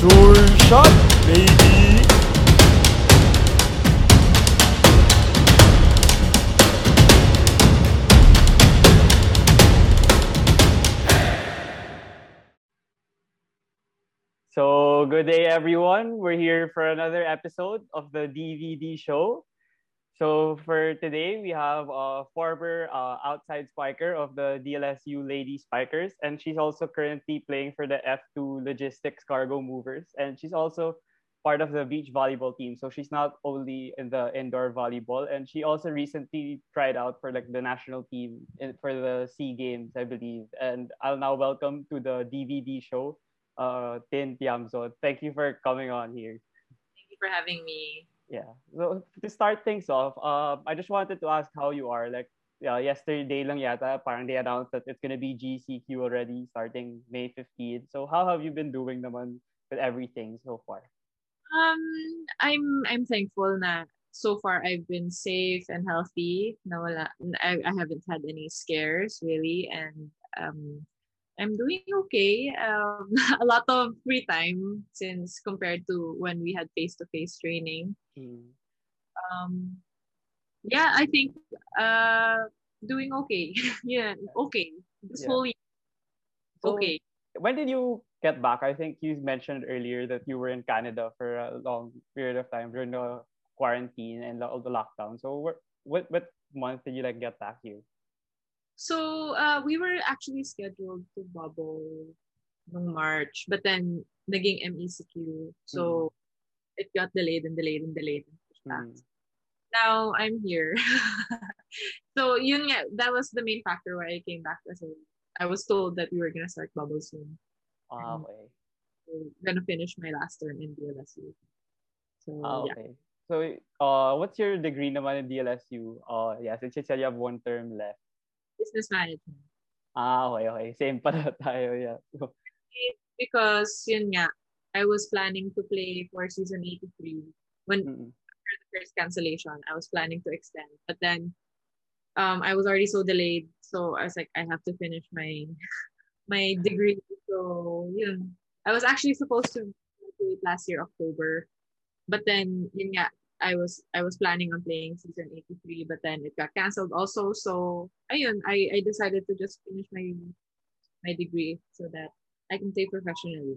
Sure shot, baby! So, good day everyone. We're here for another episode of the DVD Show. So, for today, we have a former outside spiker of the DLSU Lady Spikers, and she's also currently playing for the F2 Logistics Cargo Movers, and she's also part of the beach volleyball team. So, she's not only in the indoor volleyball, and she also recently tried out for like the national team for the SEA Games, I believe. And I'll now welcome to the DVD Show, Tiamzon. Thank you for coming on here. Thank you for having me. Yeah. So to start things off, I just wanted to ask how you are. Like, yeah, yesterday lang yata, parang they announced that it's gonna be GCQ already starting May 15th. So how have you been doing naman with everything so far? I'm thankful na so far I've been safe and healthy. Na wala, I haven't had any scares really, and I'm doing okay. A lot of free time since compared to when we had face-to-face training. Mm. Yeah, I think doing okay. Yeah, okay. This whole year. So, okay. When did you get back? I think you mentioned earlier that you were in Canada for a long period of time during the quarantine and all the lockdown. So what month did you like get back here? So we were actually scheduled to bubble in March, but then naging MECQ, so it got delayed. Now I'm here. So yun nga, that was the main factor why I came back. So I was told that we were gonna start bubble soon. Oh, okay. I'm gonna finish my last term in DLSU. So okay. Yeah. So what's your degree naman in DLSU? Since you said you have one term left. Business management. Okay. Same pala tayo, yeah. Because, yun nga, I was planning to play for season 83. When after the first cancellation, I was planning to extend. But then, I was already so delayed. So, I was like, I have to finish my degree. So, yun. I was actually supposed to graduate last year, October. But then, yun nga, I was planning on playing season 83, but then it got canceled also. So ayun, I decided to just finish my degree so that I can play professionally.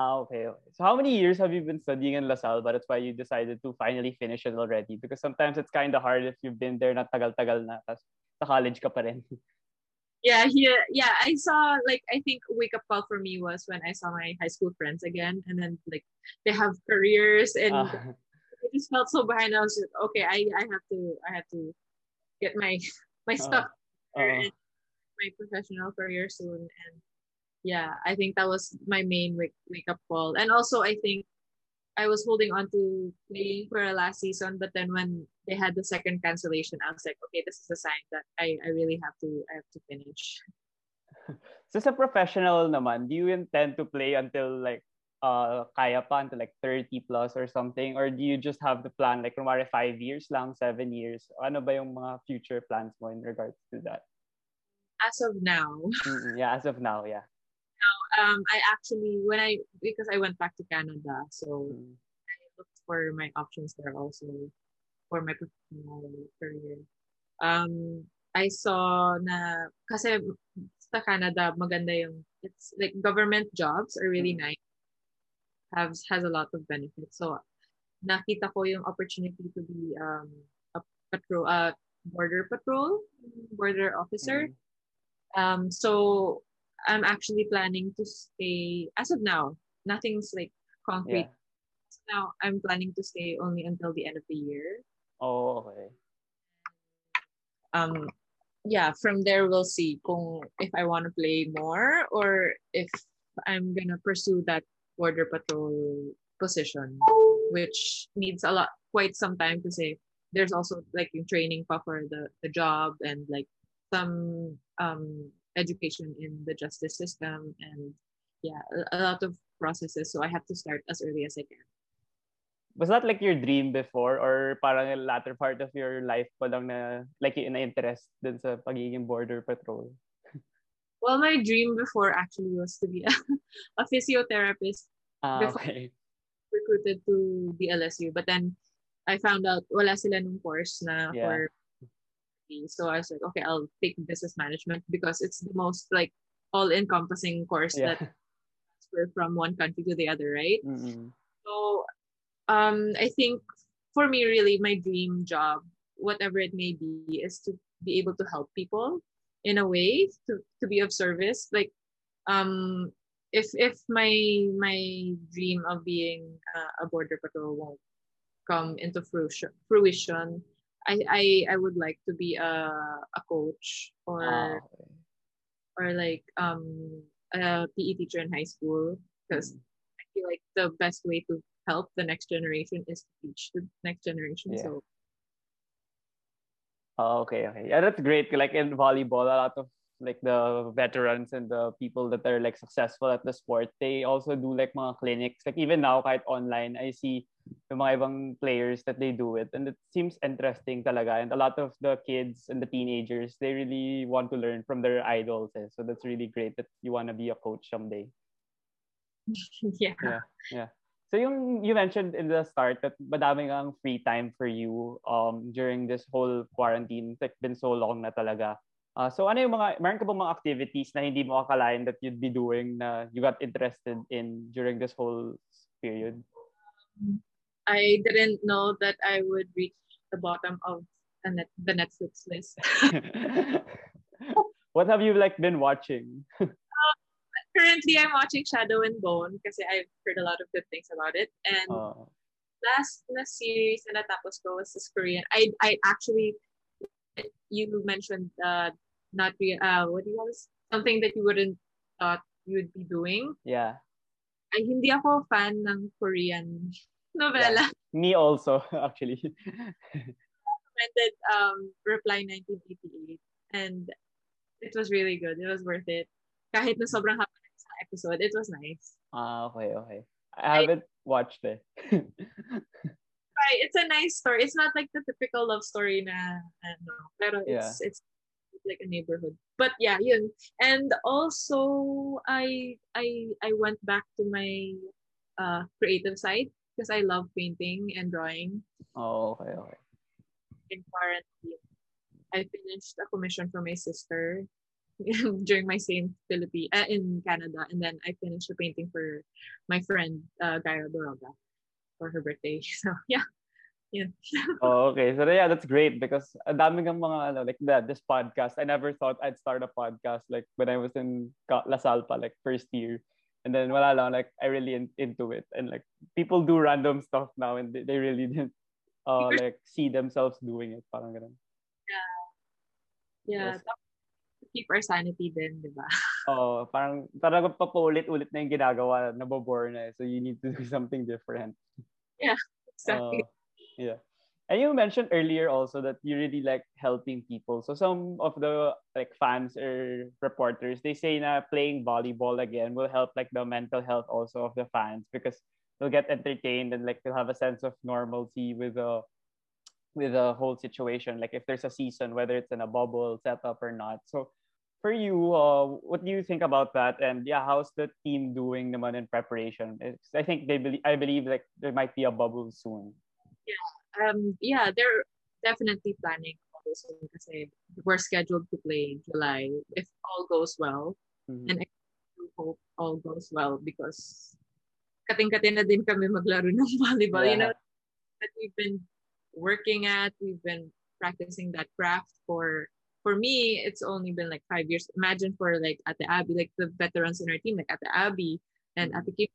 Okay. So how many years have you been studying in La Salle? But that's why you decided to finally finish it already, because sometimes it's kind of hard if you've been there na tagal-tagal na, tas sa college ka pa rin. Yeah, I saw, like, I think wake up call for me was when I saw my high school friends again, and then like they have careers and. I just felt so behind. I was just, okay, I have to get my stuff and my professional career soon. And yeah, I think that was my main wake-up call. And also, I think I was holding on to playing for last season, but then when they had the second cancellation, I was like, okay, this is a sign that I really have to finish. So as a professional naman, do you intend to play until like kaya pa until like 30 plus or something, or do you just have the plan like kumare 5 years lang, 7 years? Ano ba yung mga future plans mo in regards to that? As of now. Now, I actually because I went back to Canada, so I looked for my options there also for my professional career. I saw na kasi sa Canada maganda yung, it's like government jobs are really nice. Has a lot of benefits. So, nakita ko yung opportunity to be a border officer. So, I'm actually planning to stay. As of now, nothing's like concrete. Yeah. So now, I'm planning to stay only until the end of the year. Oh, okay. From there we'll see kung if I want to play more or if I'm gonna pursue that border patrol position, which needs quite some time, to say there's also like training for the job and like some education in the justice system, and yeah, a lot of processes, so I have to start as early as I can. Was that like your dream before, or parang the latter part of your life pa lang na like na interest dun sa pagiging border patrol? Well, my dream before actually was to be a physiotherapist. Okay. Recruited to DLSU, but then I found out wala sila nung course na for me. So I was like, okay, I'll take business management because it's the most like all-encompassing course that transfer from one country to the other, right? Mm-hmm. So I think for me, really, my dream job, whatever it may be, is to be able to help people in a way, to be of service. Like, if my dream of being a border patrol won't come into fruition, I would like to be a coach or like a PE teacher in high school, because I feel like the best way to help the next generation is to teach the next generation. Yeah. So. Oh, okay. Yeah, that's great. Like in volleyball, a lot of like the veterans and the people that are like successful at the sport, they also do like mga clinics. Like even now, kahit online, I see yung mga ibang players that they do it. And it seems interesting talaga. And a lot of the kids and the teenagers, they really want to learn from their idols. Eh? So that's really great that you want to be a coach someday. Yeah. So you mentioned in the start that madami kang free time for you during this whole quarantine. It's like been so long na talaga. So ano yung mga, meron ka bang mga activities na hindi mo akalain that you'd be doing na you got interested in during this whole period? I didn't know that I would reach the bottom of the Netflix list. What have you like been watching? Currently, I'm watching Shadow and Bone kasi I've heard a lot of good things about it. And last na series na natapos ko was this Korean. I actually, you mentioned what do you call this? Something that you wouldn't thought you'd be doing. Yeah. Ay, hindi ako fan ng Korean novela. Yeah. Me also, actually. I did Reply 1988 and it was really good. It was worth it. Kahit na sobrang haba ng isang episode, it was nice. Okay. I haven't watched it. Right, it's a nice story. It's not like the typical love story na ano, pero it's like a neighborhood. But yeah, yun. And also I went back to my creative side because I love painting and drawing. Okay. In quarantine, I finished a commission for my sister during my stay in Canada, and then I finished a painting for my friend Gaia Doroga for her birthday. So yeah. Okay, so yeah, that's great because dami ng mga like that. This podcast, I never thought I'd start a podcast like when I was in La Salle pa, like first year, and then wala lang, like I really into it, and like people do random stuff now, and they really didn't like see themselves doing it, parang ganun. Yeah. Yes. Keep our sanity din, di ba? Parang talagang paulit-ulit na yung ginagawa, nabobore na eh. So you need to do something different. Yeah, exactly. Yeah. And you mentioned earlier also that you really like helping people. So some of the like fans or reporters, they say na playing volleyball again will help like the mental health also of the fans because they'll get entertained and like they'll have a sense of normalcy with the whole situation. Like if there's a season, whether it's in a bubble setup or not. So for you, what do you think about that? And yeah, how's the team doing naman in preparation? I believe like there might be a bubble soon. Yeah, they're definitely planning for this soon kasi we're scheduled to play July if all goes well, and I hope all goes well because kating-kating na din kami maglaro ng volleyball. You know that we've been working at, we've been practicing that craft for me, it's only been like 5 years. Imagine for like Ate Abby, like the veterans in our team, like Ate Abby and Ate Kip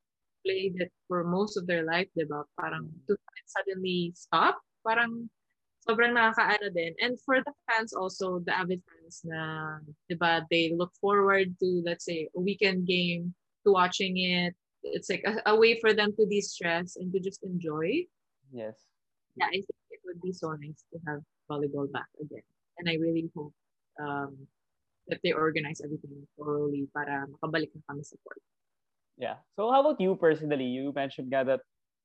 played it for most of their life, diba? Parang to suddenly stop, parang sobrang nakakaano din. And for the fans also, the avid fans na, diba, they look forward to, let's say, a weekend game, to watching it. It's like a way for them to de-stress and to just enjoy. Yes. Yeah, I think it would be so nice to have volleyball back again. And I really hope that they organize everything thoroughly para makabalik na kami support. Yeah. So how about you personally? You mentioned that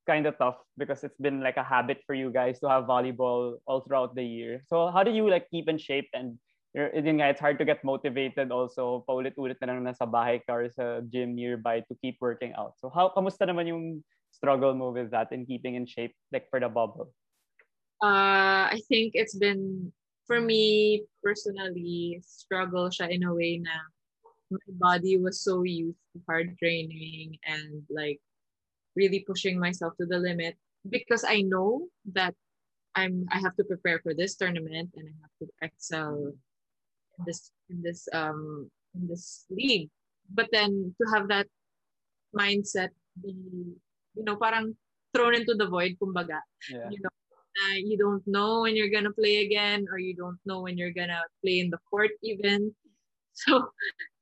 kind of tough because it's been like a habit for you guys to have volleyball all throughout the year. So how do you like keep in shape and yun nga, it's hard to get motivated also. Paulit-ulit na lang nasa bahay ka or sa gym nearby to keep working out. So how, kamusta naman yung struggle mo with that and keeping in shape like for the bubble? I think it's been, for me personally, struggle siya in a way na my body was so used to hard training and like really pushing myself to the limit because I know that I have to prepare for this tournament and I have to excel in this league. But then to have that mindset be, you know, parang thrown into the void kumbaga. Yeah. You know, you don't know when you're gonna play again, or you don't know when you're gonna play in the court even. So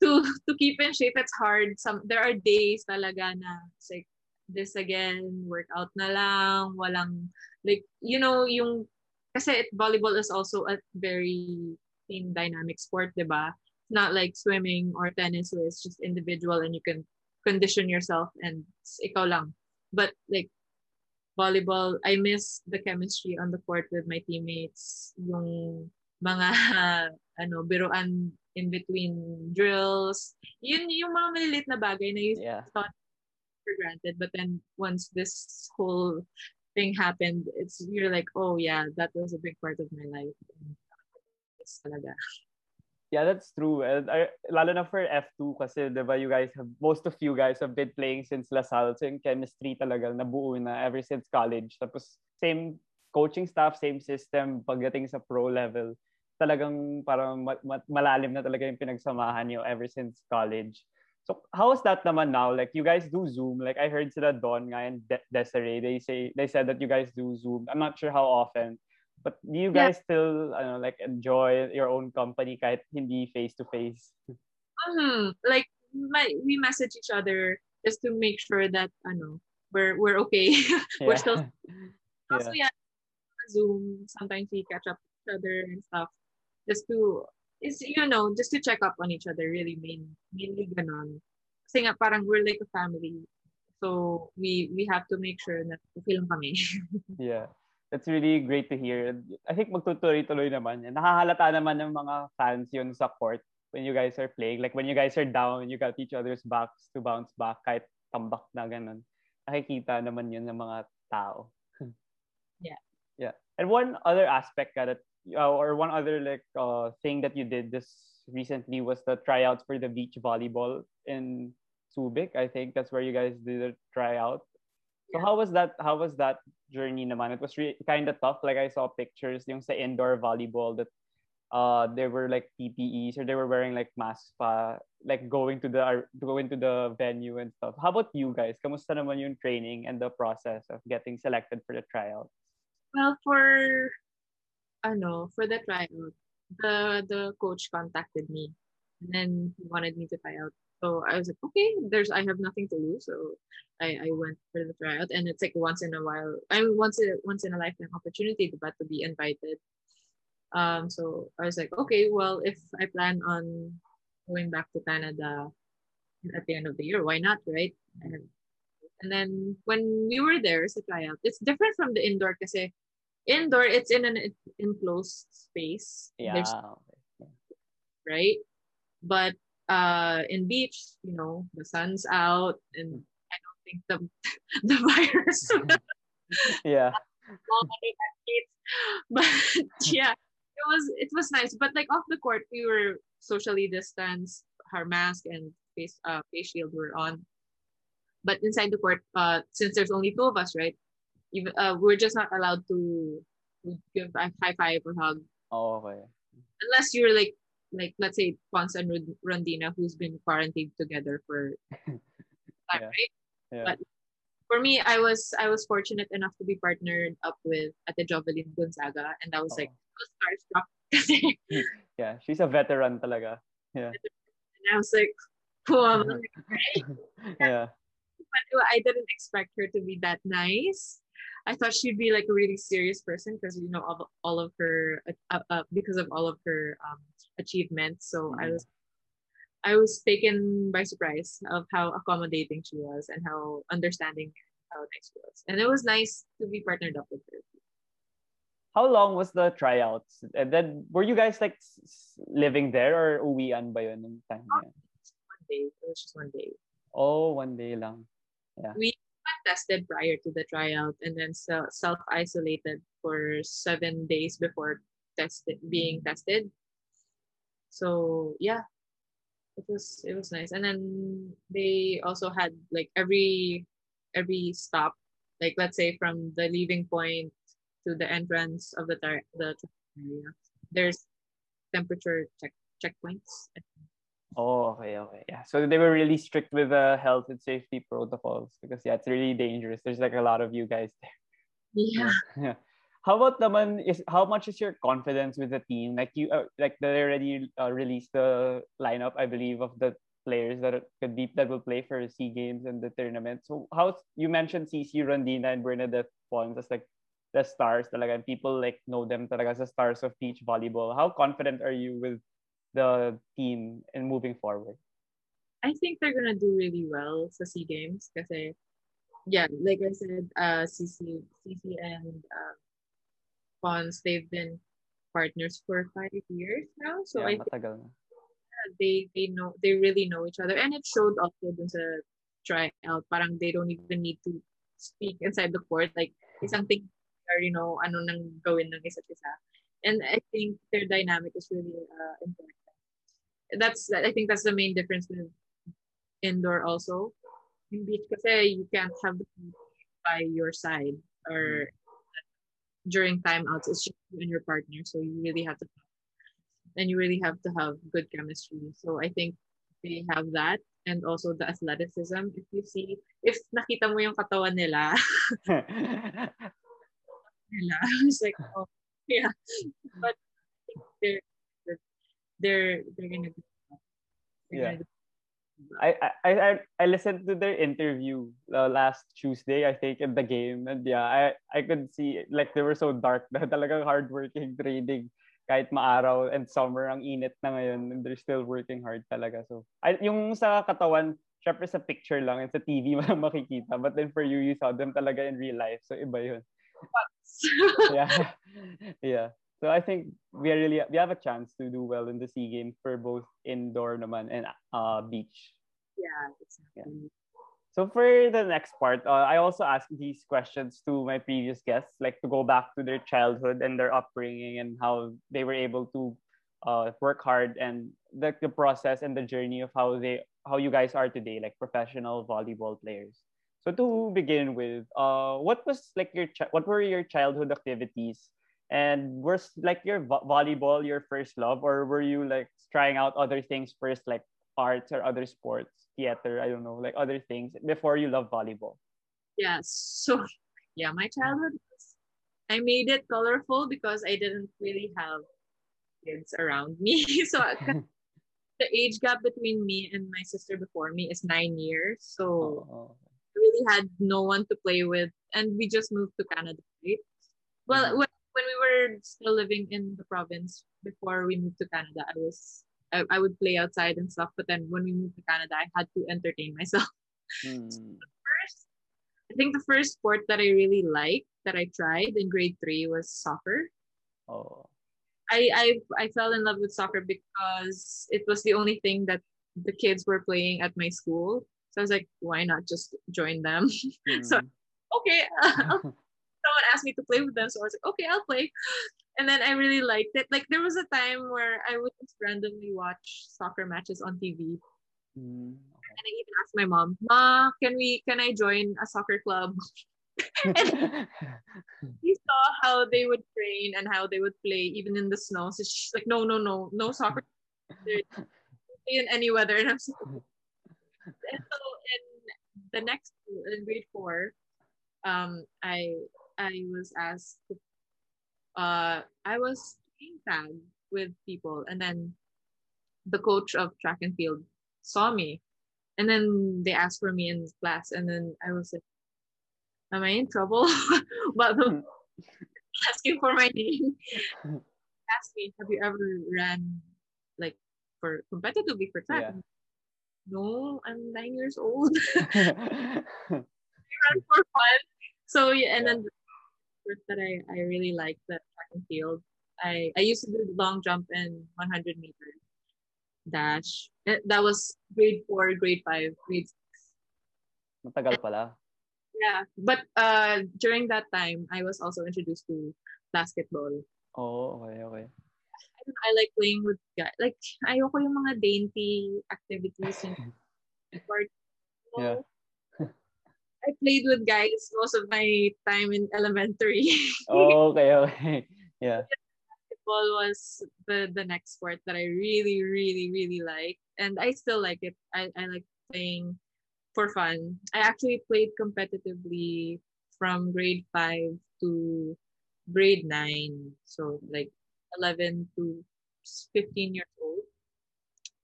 to keep in shape, it's hard. There are days talaga na it's like this again, workout na lang, walang like, you know, yung kasi volleyball is also a very team dynamic sport, diba? It's not like swimming or tennis where it's just individual and you can condition yourself and ikaw lang. But like volleyball, I miss the chemistry on the court with my teammates, yung mga biruan in between drills, yung mga maliliit na bagay na you thought for granted. But then once this whole thing happened, you're like, oh yeah, that was a big part of my life. Yeah, that's true. And lalo na for F2 kasi, diba, most of you guys have been playing since La Salle. So yung chemistry talaga nabuo na ever since college. Tapos same coaching staff, same system. Pagdating sa pro level, talagang parang malalim na talaga yung pinagsamahan niyo ever since college. So how is that naman now? Like you guys do Zoom. Like I heard sila Don nga and Desiree, they said that you guys do Zoom. I'm not sure how often. But do you guys still like enjoy your own company kahit hindi face-to-face? Like we message each other just to make sure that we're okay. We're still also Zoom. Sometimes we catch up with each other and stuff just to check up on each other, really mainly ganon. Kasi nga parang we're like a family. So we have to make sure that okay lang kami. Yeah. That's really great to hear. I think magtutuloy-tuloy naman. Nakahalata naman ng mga fans yun sa court when you guys are playing. Like when you guys are down, you got each other's backs to bounce back kahit tambak na ganun. Nakikita naman yun ng mga tao. Yeah. Yeah. And one other aspect thing that you did this recently was the tryouts for the beach volleyball in Subic. I think that's where you guys did the tryout. So how was that journey naman? It was kind of tough. Like I saw pictures yung sa indoor volleyball that they were like PPEs or they were wearing like masks pa, like going to the venue and stuff. How about you guys? Kamusta naman yung training and the process of getting selected for the tryout? Well, for the tryout, the coach contacted me and then he wanted me to try out. So I was like, okay, I have nothing to lose. So I went for the tryout, and it's like once in a lifetime opportunity to be invited. So I was like, okay, well, if I plan on going back to Canada at the end of the year, why not, right? And then when we were there, it's a tryout. It's different from the indoor kasi indoor, it's in an enclosed space. Yeah. Right? But in beach, the sun's out, and I don't think the virus. Yeah. But yeah, it was nice. But like off the court, we were socially distanced. Our mask and face shield were on. But inside the court, since there's only two of us, right? Even we're just not allowed to give a high five or hug. Oh, okay. Unless you're like let's say Ponce and Rondina, who's been quarantined together for time, right? Yeah. But for me, I was fortunate enough to be partnered up with Ate Jovelyn Gonzaga, and that was starstruck. Yeah, she's a veteran talaga. Yeah. And I was like, cool. Yeah. But I didn't expect her to be that nice. I thought she'd be like a really serious person because because of all of her achievements. So I was taken by surprise of how accommodating she was and how understanding, how nice she was, and it was nice to be partnered up with her. how long was the tryouts? And then, were you guys like living there or uwian ba yun nung time na yun? One day. It was just one day. Oh, one day lang. Yeah. We tested prior to the tryout and then self-isolated for 7 days before being tested. So, yeah. It was nice. And then they also had like every stop, like let's say from the leaving point to the entrance of the area, there's temperature checkpoints. Oh, okay, yeah. So they were really strict with the health and safety protocols because yeah, it's really dangerous. There's like a lot of you guys there. Yeah. How about naman is how much is your confidence with the team? Like you, like they already released the lineup, I believe, of the players that will play for SEA Games and the tournament. So how you mentioned CC Rondina and Bernadette Pons as like the stars talaga, and people like know them talaga as the stars of beach volleyball. How confident are you with the team in moving forward? I think they're gonna do really well sa SEA Games kasi yeah, like I said, CC and Pons, they've been partners for 5 years now. So yeah, I think they really know each other, and it showed also dun sa tryout. Parang they don't even need to speak inside the court, like isang thing. Or, you know, ano nang gawin ng isa't isa. And I think their dynamic is really important. I think that's the main difference with indoor also. In beach kasi you can't have the by your side or during timeouts it's just you and your partner, so you really have to have good chemistry. So I think they have that, and also the athleticism. If nakita mo yung katawan nila. I was like, oh, yeah. But I think they're gonna do that. Yeah. I listened to their interview last Tuesday, I think, in the game, and yeah, I could see like they were so dark. Talagang hardworking training, kahit maaraw and summer ang init na ngayon, and they're still working hard talaga. So, yung sa katawan, syempre sa picture lang, and sa TV makikita, but then for you saw them talaga in real life, so iba yun. yeah. So I think we have a chance to do well in the SEA Games for both indoor naman and beach. Yeah, exactly. Yeah. So for the next part, I also asked these questions to my previous guests, like to go back to their childhood and their upbringing and how they were able to work hard and the process and the journey of how you guys are today, like professional volleyball players. So to begin with, what were your childhood activities, and was like your volleyball your first love, or were you like trying out other things first, like arts or other sports, theater, I don't know, like other things before you loved volleyball? Yeah. So yeah, my childhood, I made it colorful because I didn't really have kids around me. So the age gap between me and my sister before me is 9 years. So. Oh. Really had no one to play with, and we just moved to Canada, right? Well, when we were still living in the province before we moved to Canada, I would play outside and stuff, but then when we moved to Canada, I had to entertain myself. So the first sport that I really liked that I tried in grade 3 was soccer. Oh. I fell in love with soccer because it was the only thing that the kids were playing at my school. So I was like, why not just join them? Mm. So, okay. Someone asked me to play with them. So I was like, okay, I'll play. And then I really liked it. Like there was a time where I would just randomly watch soccer matches on TV. Mm. Okay. And I even asked my mom, Ma, can I join a soccer club? And she saw how they would train and how they would play even in the snow. So she's like, no soccer. In any weather. And I'm so and so in the next, in grade 4, I was asked to, I was playing tag with people, and then the coach of track and field saw me, and then they asked for me in class, and then I was like, am I in trouble? But asking for my name, asked me, have you ever ran like for competitively for track? Yeah. No, I'm 9 years old. I ran for fun. So yeah, and then sport that I really like, the track and field. I used to do the long jump and 100 meters dash. That was grade 4, grade 5, grade 6. Matagal pala. Yeah, but during that time, I was also introduced to basketball. Oh, okay, okay. I like playing with guys. Like, ayoko yung mga dainty activities. So, yeah. I played with guys most of my time in elementary. Oh, okay, okay. Yeah. Basketball was the next sport that I really, really, really like. And I still like it. I like playing for fun. I actually played competitively from grade 5 to grade 9. So like 11 to 15 years old.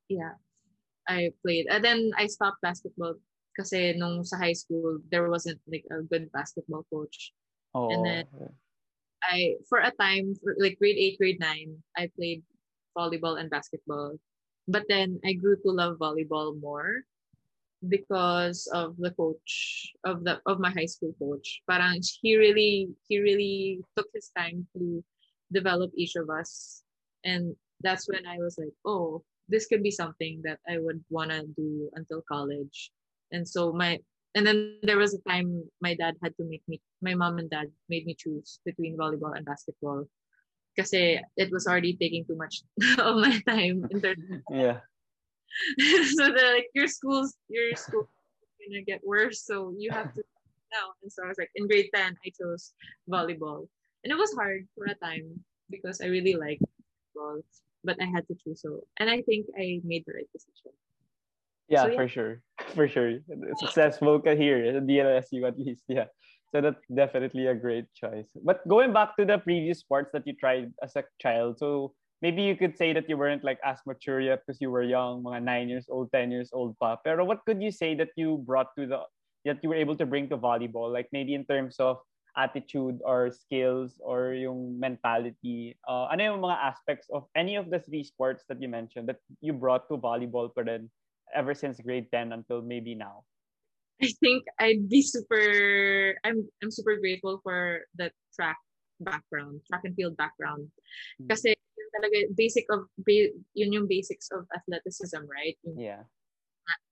Yeah, I played. And then I stopped basketball kasi nung sa high school, there wasn't like a good basketball coach. Oh. And then I, for a time, like grade 8, grade 9, I played volleyball and basketball. But then I grew to love volleyball more because of the coach, of my high school coach. Parang he really took his time to develop each of us, and that's when I was like, oh, this could be something that I would want to do until college. And so then there was a time my dad had to make me, my mom and dad made me choose between volleyball and basketball kasi it was already taking too much of my time in yeah. So they're like, your school is gonna get worse, so you have to now. And so I was like, in grade 10, I chose volleyball, and it was hard for a time because I really liked volleyball, but I had to choose. So, and I think I made the right decision. Yeah, so, yeah. for sure, successful career at DLSU at least. Yeah, so that's definitely a great choice. But going back to the previous sports that you tried as a child, so. Maybe you could say that you weren't like as mature yet because you were young, mga 9 years old, 10 years old pa. Pero what could you say that you brought to that you were able to bring to volleyball? Like maybe in terms of attitude or skills or yung mentality. Ano yung mga aspects of any of the three sports that you mentioned that you brought to volleyball pa rin ever since grade 10 until maybe now? I think I'd be I'm super grateful for the track and field background. Kasi talaga yung basics of athleticism, right? Yeah.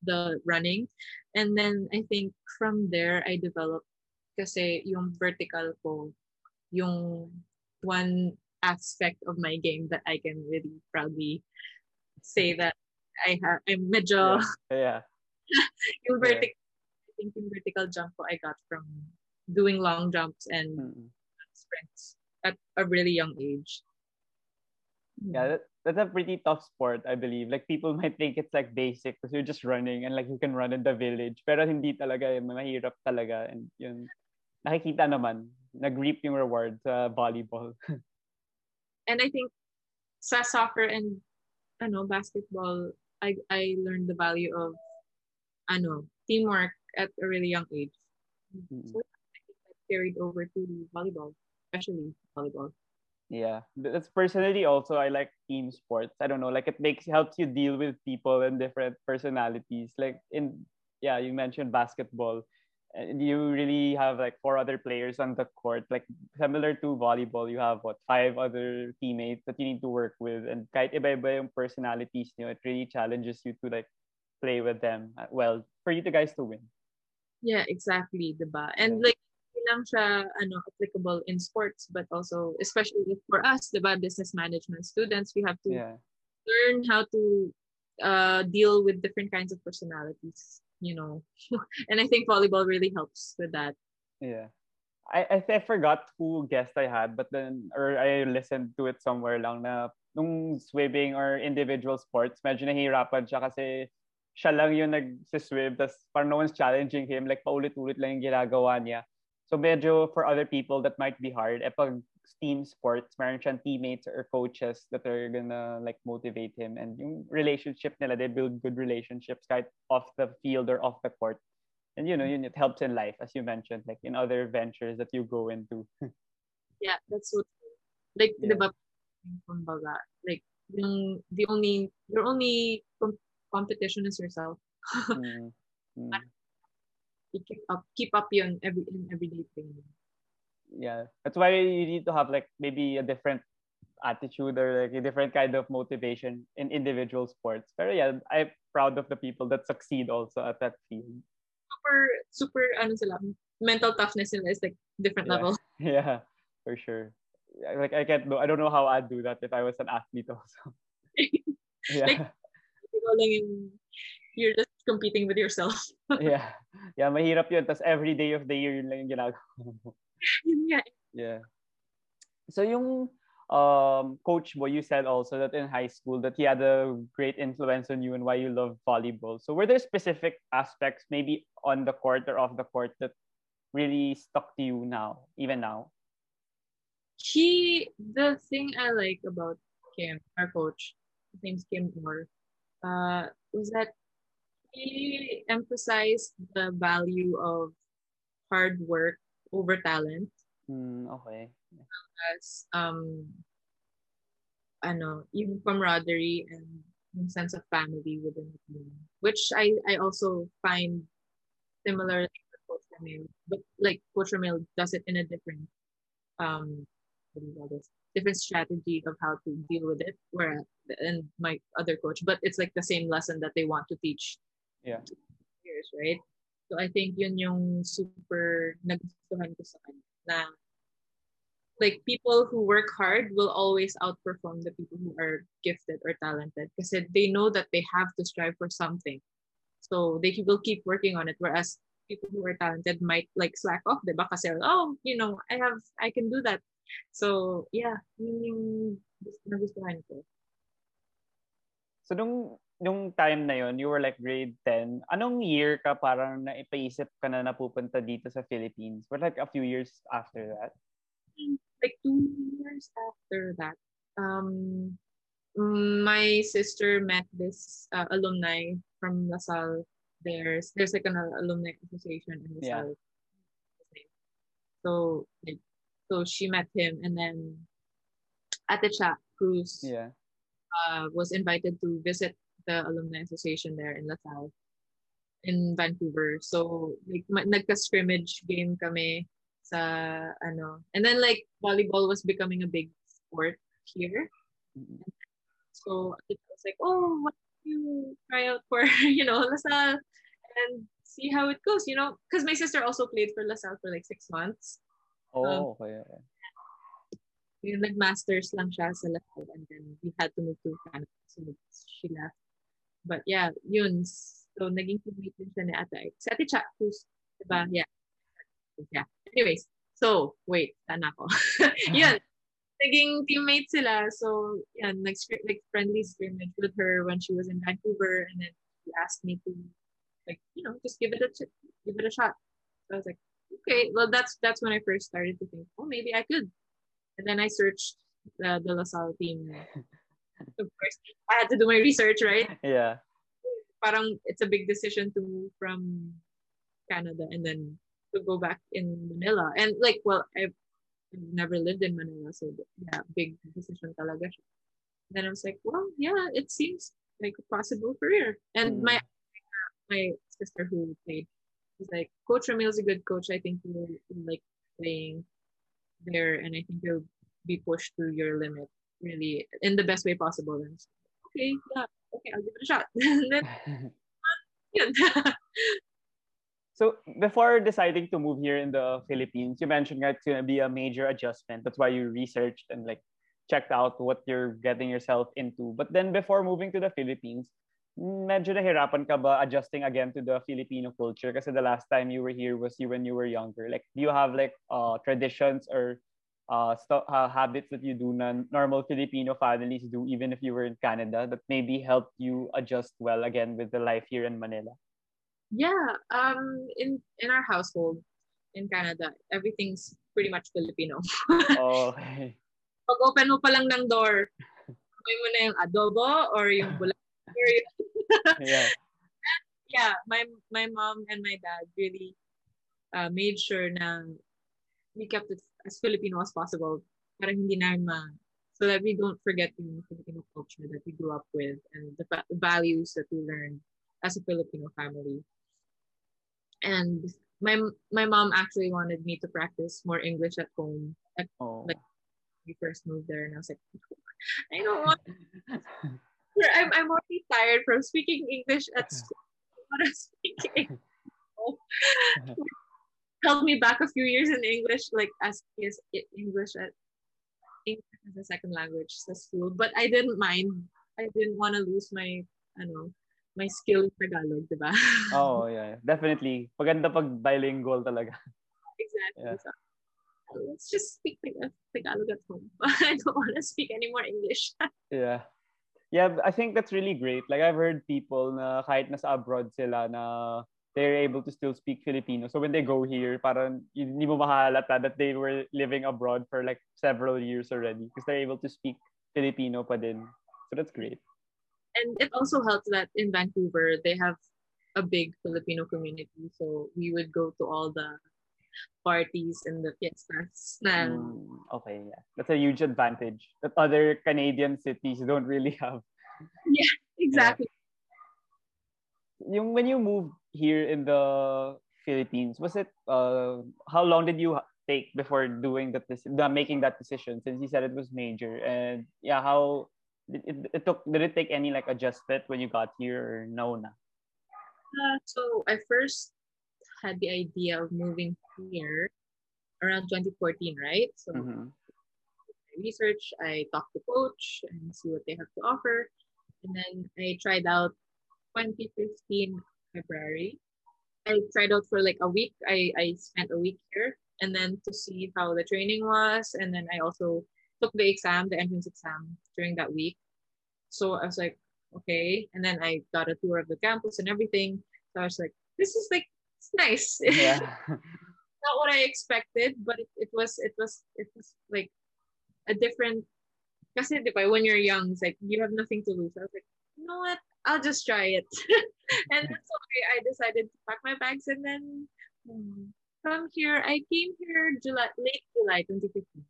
The running. And then I think from there I developed kasi yung vertical ko, yung one aspect of my game that I can really proudly say that I'm medyo yeah. Yung vertical, I think yung vertical jump ko I got from doing long jumps and sprints at a really young age. Yeah, that's a pretty tough sport, I believe. Like, people might think it's, like, basic because you're just running and, like, you can run in the village. Pero hindi talaga, mahirap talaga. And yun, nakikita naman, nag-reap yung reward sa volleyball. And I think sa soccer and, basketball, I learned the value of, teamwork at a really young age. Mm-hmm. So, I think that carried over to volleyball, especially volleyball. Yeah, that's personally also I like team sports. I don't know, like it helps you deal with people and different personalities. Like you mentioned basketball, and you really have like 4 other players on the court. Like similar to volleyball, you have 5 other teammates that you need to work with, and kahit iba-iba yung personalities niyo, it really challenges you to like play with them well for you guys to win. Yeah, exactly, diba? And like. Lang siya applicable in sports, but also especially for us, diba, business management students, we have to learn how to deal with different kinds of personalities, and I think volleyball really helps with that. Yeah, I forgot who guest I had, but then or I listened to it somewhere lang na nung swimming or individual sports, medyo nahihirapan siya kasi siya lang yung nagsiswim, tas parang no one's challenging him, like paulit-ulit lang yung ginagawa niya. So medyo for other people that might be hard. Eh pag team sports, meron siyang teammates or coaches that are gonna like motivate him, and yung relationship nila, they build good relationships kahit off the field or off the court. And it helps in life, as you mentioned, like in other ventures that you go into. Yeah, that's so true. Like diba, kumbaga, like yung your only competition is yourself. Keep up yun in everyday thing. yeah, that's why you need to have like maybe a different attitude or like a different kind of motivation in individual sports. But yeah, I'm proud of the people that succeed also at that field. Super mental toughness is like different level. Yeah, for sure. Like I don't know how I'd do that if I was an athlete also. Yeah. Like, you're just competing with yourself. Yeah. Yeah, mahirap yun. Tas every day of the year yun lang yung ginagawa mo. Yeah. Yeah. So yung coach mo, you said also that in high school that he had a great influence on you and why you love volleyball. So were there specific aspects maybe on the court or off the court that really stuck to you now, even now? The thing I like about Kim, our coach, his name's Kim Moore, was that he emphasized the value of hard work over talent. Okay. As even camaraderie and sense of family within the team, which I also find similar to Coach Ramil, but like Coach Ramil does it in a different different strategy of how to deal with it, where and my other coach, but it's like the same lesson that they want to teach. Yeah. Years, right? So I think yun yung super nagustuhan ko sa kanya na like people who work hard will always outperform the people who are gifted or talented because they know that they have to strive for something. So they will keep working on it, whereas people who are talented might like slack off, diba? Kasi, I can do that. So yeah, yun yung nagustuhan ko. So nung time na yon, you were like grade 10. Anong year ka parang naipaisip ka na napupunta dito sa Philippines? But like a few years after that? Like 2 years after that, my sister met this alumni from La Salle. There's like an alumni association in La Salle. Yeah. So she met him, and then Ate Cha Cruz was invited to visit the alumni association there in La Salle, in Vancouver. So like nagka-scrimmage game kami. And then like volleyball was becoming a big sport here. Mm-hmm. So I was like, oh, why don't you try out for, La Salle and see how it goes, Because my sister also played for La Salle for like 6 months. Oh, yeah. Yung nag-masters lang siya sa La Salle, and then we had to move to Canada, so she left. But yeah, yun. So naging teammate din siya ni Ate. Si Ate Cha, who's, diba? Mm-hmm. Yeah. Yeah. Anyways, so wait, tana ko. Yun, naging teammates sila. So yeah, like friendly scrimmage with her when she was in Vancouver, and then she asked me to just give it a shot. So I was like, okay, well that's when I first started to think, oh, maybe I could. And then I searched the La Salle team. Of course, I had to do my research, right? Yeah. Parang it's a big decision to move from Canada and then to go back in Manila, and like, well, I've never lived in Manila, so yeah, big decision talaga. Then I was like, well, yeah, it seems like a possible career. And my sister who played was like, Coach Ramil's a good coach. I think you will like playing there, and I think you'll be pushed to your limit, really, in the best way possible. And I was like, okay, I'll give it a shot. And then, So before deciding to move here in the Philippines, you mentioned that it's going to be a major adjustment. That's why you researched and like checked out what you're getting yourself into. But then before moving to the Philippines, medyo nahirapan ka ba adjusting again to the Filipino culture? Kasi the last time you were here was when you were younger. Like, do you have like traditions or habits that you do na normal Filipino families do even if you were in Canada that maybe helped you adjust well again with the life here in Manila? Yeah, in our household in Canada, everything's pretty much Filipino. Oh, okay. Pag open mo pa lang ng door, may mo na yung adobo or yung bulak. Yeah, my mom and my dad really made sure na we kept it as Filipino as possible para hindi na so that we don't forget the Filipino culture that we grew up with and the values that we learned as a Filipino family. And my mom actually wanted me to practice more English at home. Like, we first moved there, and I was like, I don't want to. I'm already tired from speaking English at school. What is speaking? Held me back a few years in English, like as English as a second language at school. But I didn't mind. I didn't want to lose my, my skill in Tagalog, diba? Oh yeah, definitely. Paganda pag bilingual talaga. Exactly. Yeah. So, let's just speak Tagalog at home. I don't want to speak any more English. Yeah. Yeah, I think that's really great. Like, I've heard people na kahit nasa abroad sila na they're able to still speak Filipino. So when they go here, parang hindi mo mahalata that they were living abroad for like several years already because they're able to speak Filipino pa din. So that's great. And it also helps that in Vancouver, they have a big Filipino community. So we would go to all the parties and the fiestas. Okay, yeah. That's a huge advantage that other Canadian cities don't really have. Yeah, exactly. Yeah. When you moved here in the Philippines, was it, how long did you take before doing making that decision, since you said it was major? And yeah, how did it take any like adjustment when you got here or no na? So I first had the idea of moving here around 2014, right? So I researched, I talked to coach and see what they have to offer. And then I tried out 2015 February. I tried out for like a week. I spent a week here, and then to see how the training was. And then I also took the exam, the entrance exam during that week. So I was like, okay. And then I got a tour of the campus and everything. So I was like, this is like, it's nice. Yeah. Not what I expected, but it was like a different, kasi diba, when you're young, it's like you have nothing to lose. I was like, you know what? I'll just try it. And that's why I decided to pack my bags and then come here. I came here late July 2015.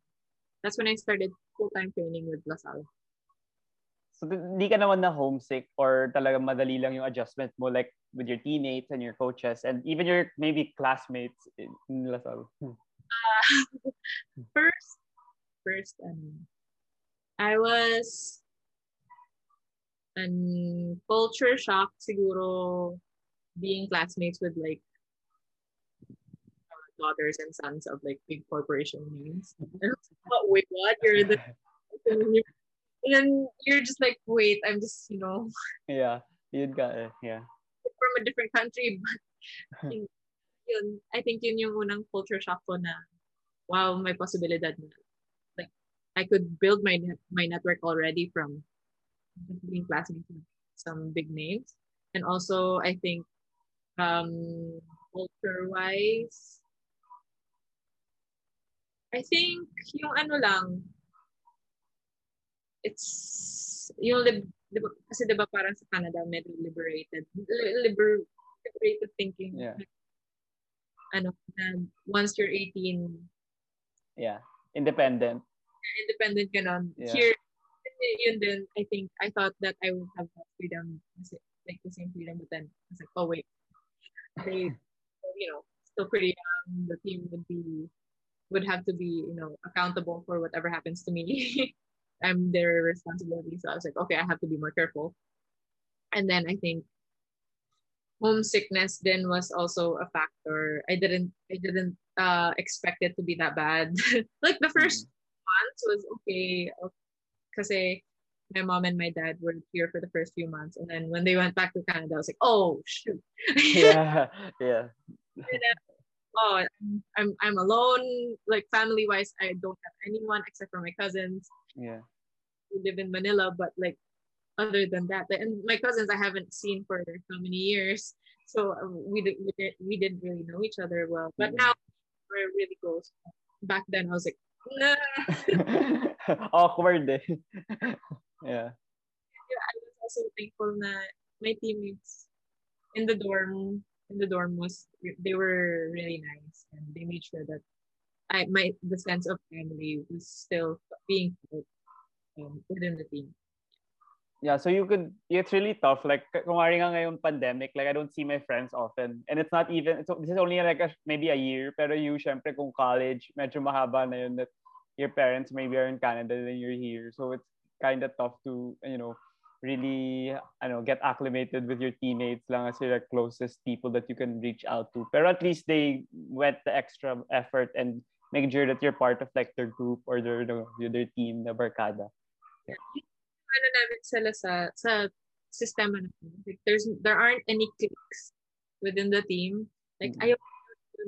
That's when I started full-time training with La Salle. So, hindi ka naman na homesick, or talaga madali lang yung adjustment mo, like with your teammates and your coaches and even your maybe classmates in La Salle? First, I was in culture shock siguro, being classmates with like daughters and sons of like big corporation names. Wait, what? You're the... And then you're just like, wait, I'm just, Yeah, you'd got it, yeah. From a different country, but I think yun yung unang culture shock ko na, wow, may posibilidad na. Like, I could build my network already from being classmates with some big names. And also, I think, culture-wise, I think yung it's yung kasi diba parang sa Canada medyo liberated thinking, yeah. And once you're 18, yeah, independent ka nun. Yeah. Here yun din, I think I thought that I would have that freedom, like the same freedom, but then I was like, oh wait, they still pretty young, the team would have to be accountable for whatever happens to me. I'm their responsibility. So I was like, okay, I have to be more careful. And then I think homesickness then was also a factor. I didn't expect it to be that bad. Like the first months was okay, kasi my mom and my dad were here for the first few months, and then when they went back to Canada, I was like, oh shoot. yeah. And, I'm alone. Like family-wise, I don't have anyone except for my cousins. Yeah, we live in Manila, but like other than that, and my cousins I haven't seen for so many years, so we didn't really know each other well. But now we're really close. Back then I was like, nah. Awkward. Eh? Yeah. I was also thankful that my teammates in the dorm. They were really nice, and they made sure that the sense of family was still being within the team. Yeah, so you could, it's really tough. Like, kumari nga ngayon pandemic, like I don't see my friends often. And it's not even, it's, this is only like a, maybe a year, pero you, syempre kung college, medyo mahaba na yun that your parents maybe are in Canada and you're here. So it's kind of tough to, you know, really, I don't know, get acclimated with your teammates lang as your closest people that you can reach out to. Pero at least they went the extra effort and make sure that you're part of like their group or their team, the barkada. Yeah. Ano namin sa sistema namin. Like, there aren't any cliques within the team. Like ayaw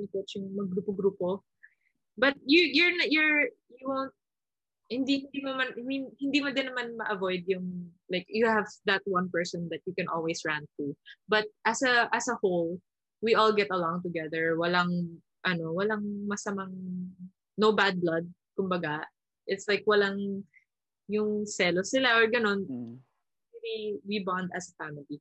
ni coach yung maggrupo-grupo. But you won't hindi mo din naman ma-avoid yung like you have that one person that you can always rant to. But as a whole, we all get along together. Walang masamang no bad blood kumbaga. It's like walang yung selos nila or ganon, we bond as a family.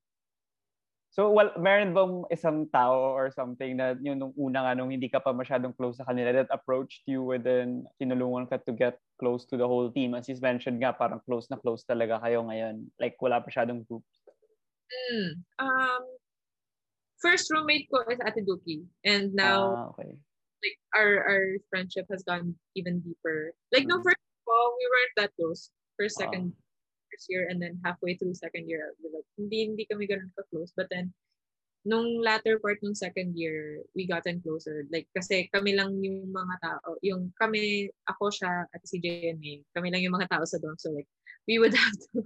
So, well, meron bang isang tao or something na yun nung una nga nung hindi ka pa masyadong close sa kanila that approached you and then tinulungan ka to get close to the whole team? As you mentioned nga, parang close na close talaga kayo ngayon. Like, wala pa masyadong groups. First roommate ko is Ate Duki. And now, like, our friendship has gone even deeper. Like, no, first of all, we weren't that close. First, second year, and then halfway through second year, we like hindi kami ganun ka close. But then, nung latter part nung second year, we gotten closer. Like kasi kami lang yung mga tao, yung kami, ako siya at si JNA, kami lang yung mga tao sa dorm. So like we would have to,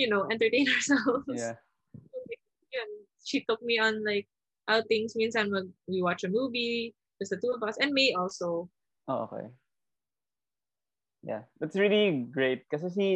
you know, entertain ourselves. Yeah. So, like, yun, she took me on like outings. Minsan we watch a movie, just the two of us, and May also. Oh, okay. Yeah, that's really great. Kasi si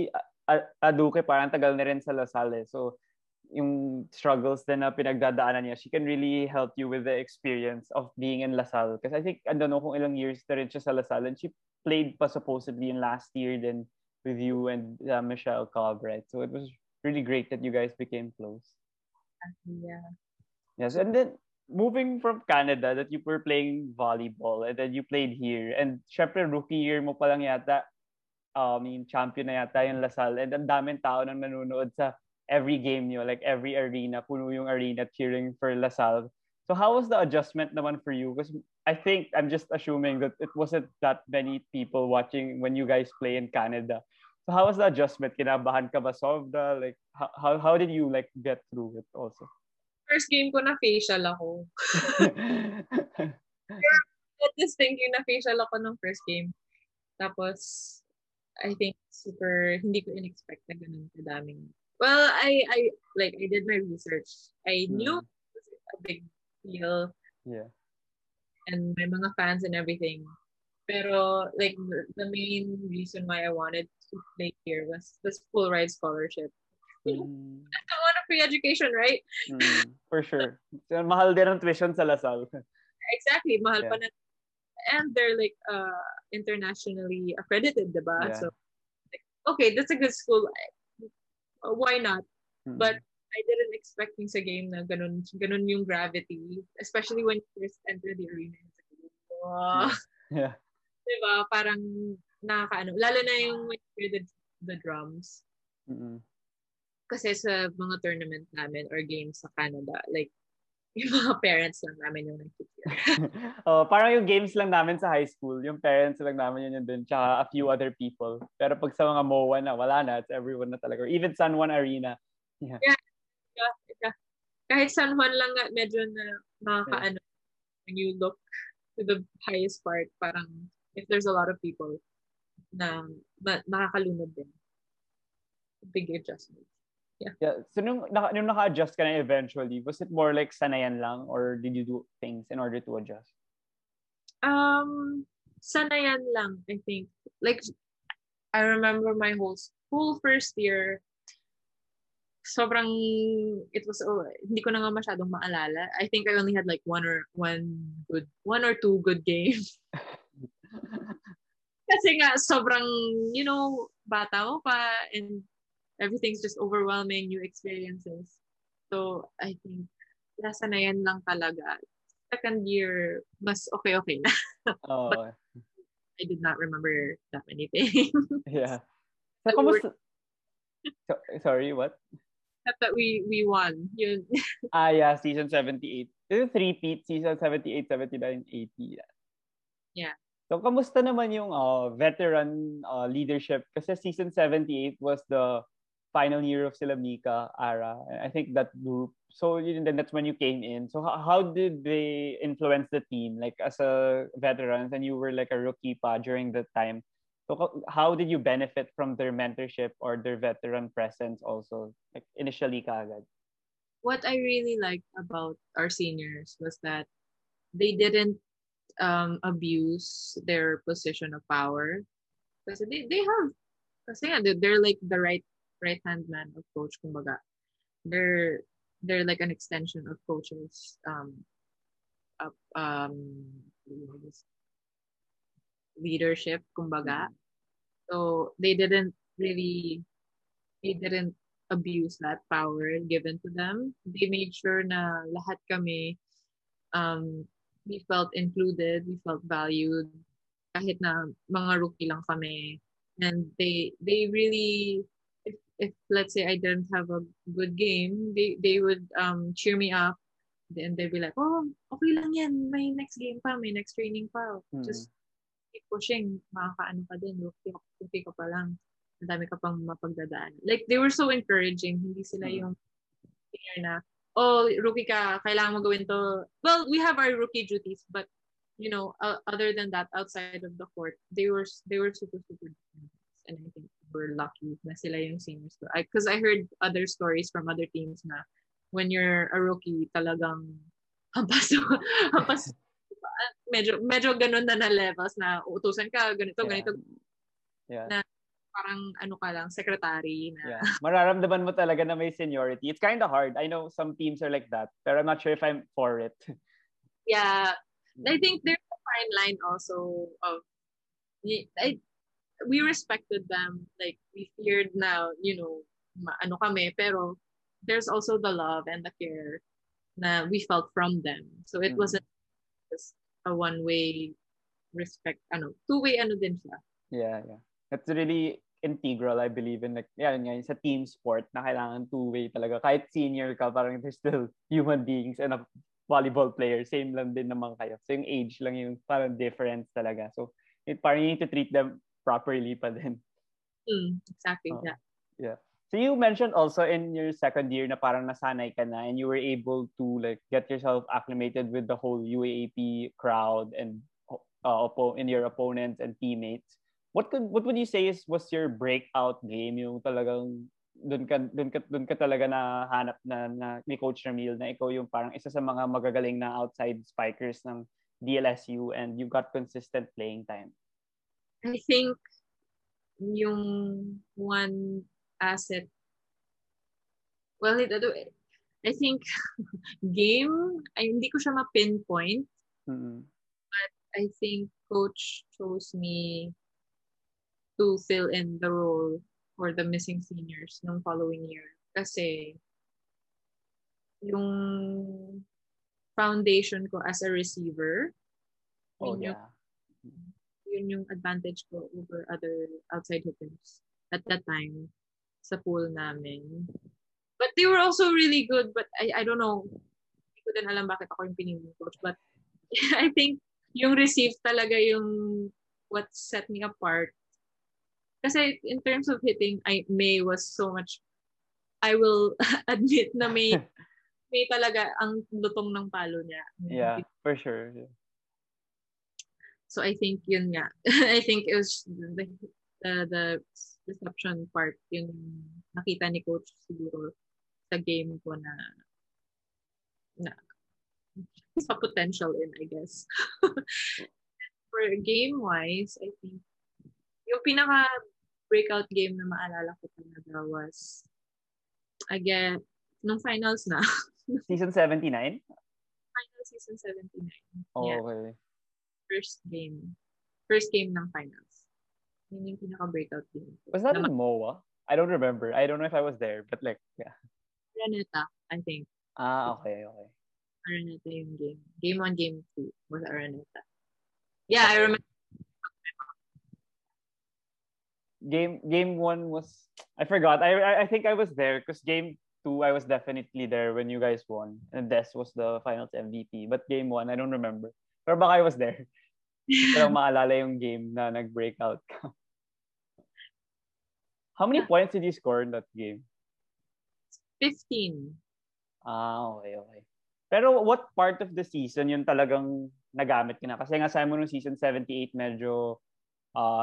Aduke parang tagal na rin sa La Salle. So, yung struggles din na pinagdadaanan niya, she can really help you with the experience of being in La Salle. Because I think, I don't know kung ilang years na rin siya sa La Salle. And she played pa supposedly in last year then with you and Michelle Cobb, right? So, it was really great that you guys became close. Yeah. Yes, and then moving from Canada, that you were playing volleyball and then you played here. And syempre, rookie year mo pa lang yata, yung champion na yata yung La Salle, and ang daming tao nang nanonood sa every game niyo, like every arena, puno yung arena cheering for La Salle. So how was the adjustment naman for you? Because I think, I'm just assuming that it wasn't that many people watching when you guys play in Canada. So how was the adjustment? Kinabahan ka ba sobra? Like, how did you like get through it also? First game ko na facial ako. Just thinking na facial ako nung first game. Tapos, I think super hindi ko in-expect na ganun kadaming. Well, I did my research. I knew it was a big deal. Yeah. And my mga fans and everything. Pero like the main reason why I wanted to play here was this full ride scholarship. I want a free education, right? For sure. Mahal din ang tuition sa La Salle. Exactly, mahal pa na. And they're like internationally accredited, diba? Yeah. So like, okay, that's a good school. Why not? But I didn't expect things sa game na ganun yung gravity, especially when you first enter the arena. Wow. Yeah. Diba? Parang nakakaano. Lalo na yung when you hear the drums. Kasi sa mga tournament namin or games sa Canada, like yung mga parents lang namin yung nagtitira. Parang yung games lang namin sa high school, yung parents lang namin yun dun, tsaka a few other people. Pero pag sa mga MOA na, wala na. It's everyone na talaga. Or even San Juan Arena. Yeah. Yeah. Kahit San Juan lang nga, medyo na nakakaano. When you look to the highest part, parang if there's a lot of people na nakakalunod din. Big adjustment. Yeah. So nung naka-adjust ka na eventually, was it more like sanayan lang or did you do things in order to adjust? Sanayan lang, I think. Like, I remember my whole first year, sobrang, it was, hindi ko na nga masyadong maalala. I think I only had like one or two good games. Kasi nga, sobrang, you know, bata mo pa and everything's just overwhelming, new experiences. So, I think, nasanayan lang talaga. Second year, mas okay na. Oh. But I did not remember that many things. Yeah. So, Sorry, what? That we won. Yun. Ah, yeah, season 78. Ito three-peat, season 78, 79, 80. Yeah. Yeah. So, kamusta naman yung veteran leadership? Kasi season 78 was the final year of Sila Mika, Ara. And I think that group. So, then that's when you came in. So, how did they influence the team? Like, as a veteran, and you were like a rookie pa during that time. So, how did you benefit from their mentorship or their veteran presence also? Like, initially kaagad? What I really liked about our seniors was that they didn't abuse their position of power. Because they have, kasi they're like the right-hand man of coach, kumbaga. They're like an extension of coaches. Leadership, kumbaga. So they didn't abuse that power given to them. They made sure na lahat kami, we felt included, we felt valued, kahit na mga rookie lang kami. And they really, if let's say I didn't have a good game, they would cheer me up, and they'd be like, oh, okay lang yan, may next game pa, may next training pa. Just keep pushing, makakaano ka din, okay ka pa lang, ang dami ka pang mapagdadaan. Like, they were so encouraging. Hindi sila yung senior na, oh, rookie ka, kailangan mo gawin to. Well, we have our rookie duties, but, other than that, outside of the court, they were super, super good. And I think we're lucky na sila yung seniors. Because I heard other stories from other teams na when you're a rookie, talagang hampaso. medyo ganun na levels na utusan ka, ganito. Yeah. Na parang secretary na. Yeah. Mararamdaman mo talaga na may seniority. It's kind of hard. I know some teams are like that, but I'm not sure if I'm for it. Yeah. I think there's a fine line also of we respected them. Like, we feared na, kami, pero there's also the love and the care na we felt from them. So it wasn't a one-way respect, two-way din siya. Yeah. That's really integral, I believe, in like, sa team sport na kailangan two-way talaga. Kahit senior ka, parang they're still human beings and a volleyball player. Same lang din naman kayo. So yung age lang yung parang difference talaga. So parang you need to treat them properly pa din. Exactly, yeah. Yeah. So you mentioned also in your second year na parang nasanay ka na and you were able to like get yourself acclimated with the whole UAAP crowd and in your opponents and teammates. What would you say was your breakout game? Yung talagang dun ka talaga na hanap na ni Coach Ramil na ikaw yung parang isa sa mga magagaling na outside spikers ng DLSU and you got consistent playing time. I think yung one asset. Well, I think game, hindi ko siya ma-pinpoint. But I think coach chose me to fill in the role for the missing seniors nung following year. Kasi yung foundation ko as a receiver, yun yung advantage ko over other outside hitters at that time. Sa pool namin. But they were also really good, but I don't know. Hindi ko din alam bakit ako yung piniling coach, but I think yung receive talaga yung what set me apart. Kasi in terms of hitting, May was so much, I will admit na may talaga ang lutong ng palo niya. Yeah, for sure. Yeah. So I think yun nga. I think it was the reception part yung nakita ni coach siguro sa game ko na sa potential in, I guess. For game wise, I think yung pinaka breakout game na maalala ko talaga was again nung finals na. Season 79? Final season 79. Oh, yeah. Okay. First game ng finals. Yung pinaka-breakout game. Was that in MOA? I don't remember. I don't know if I was there, but like, yeah. Araneta, I think. Ah, okay. Araneta yung game. Game 1, game 2 was Araneta. Yeah, okay. I remember. game one was, I forgot. I think I was there because game two I was definitely there when you guys won and Des was the finals MVP. But game one I don't remember. Pero baka I was there. Pero maalala yung game na nag-breakout ka. How many points did you score in that game? 15. Ah, okay, okay. Pero what part of the season yun talagang nagamit ka na? Kasi nga sabi mo nung season 78 medyo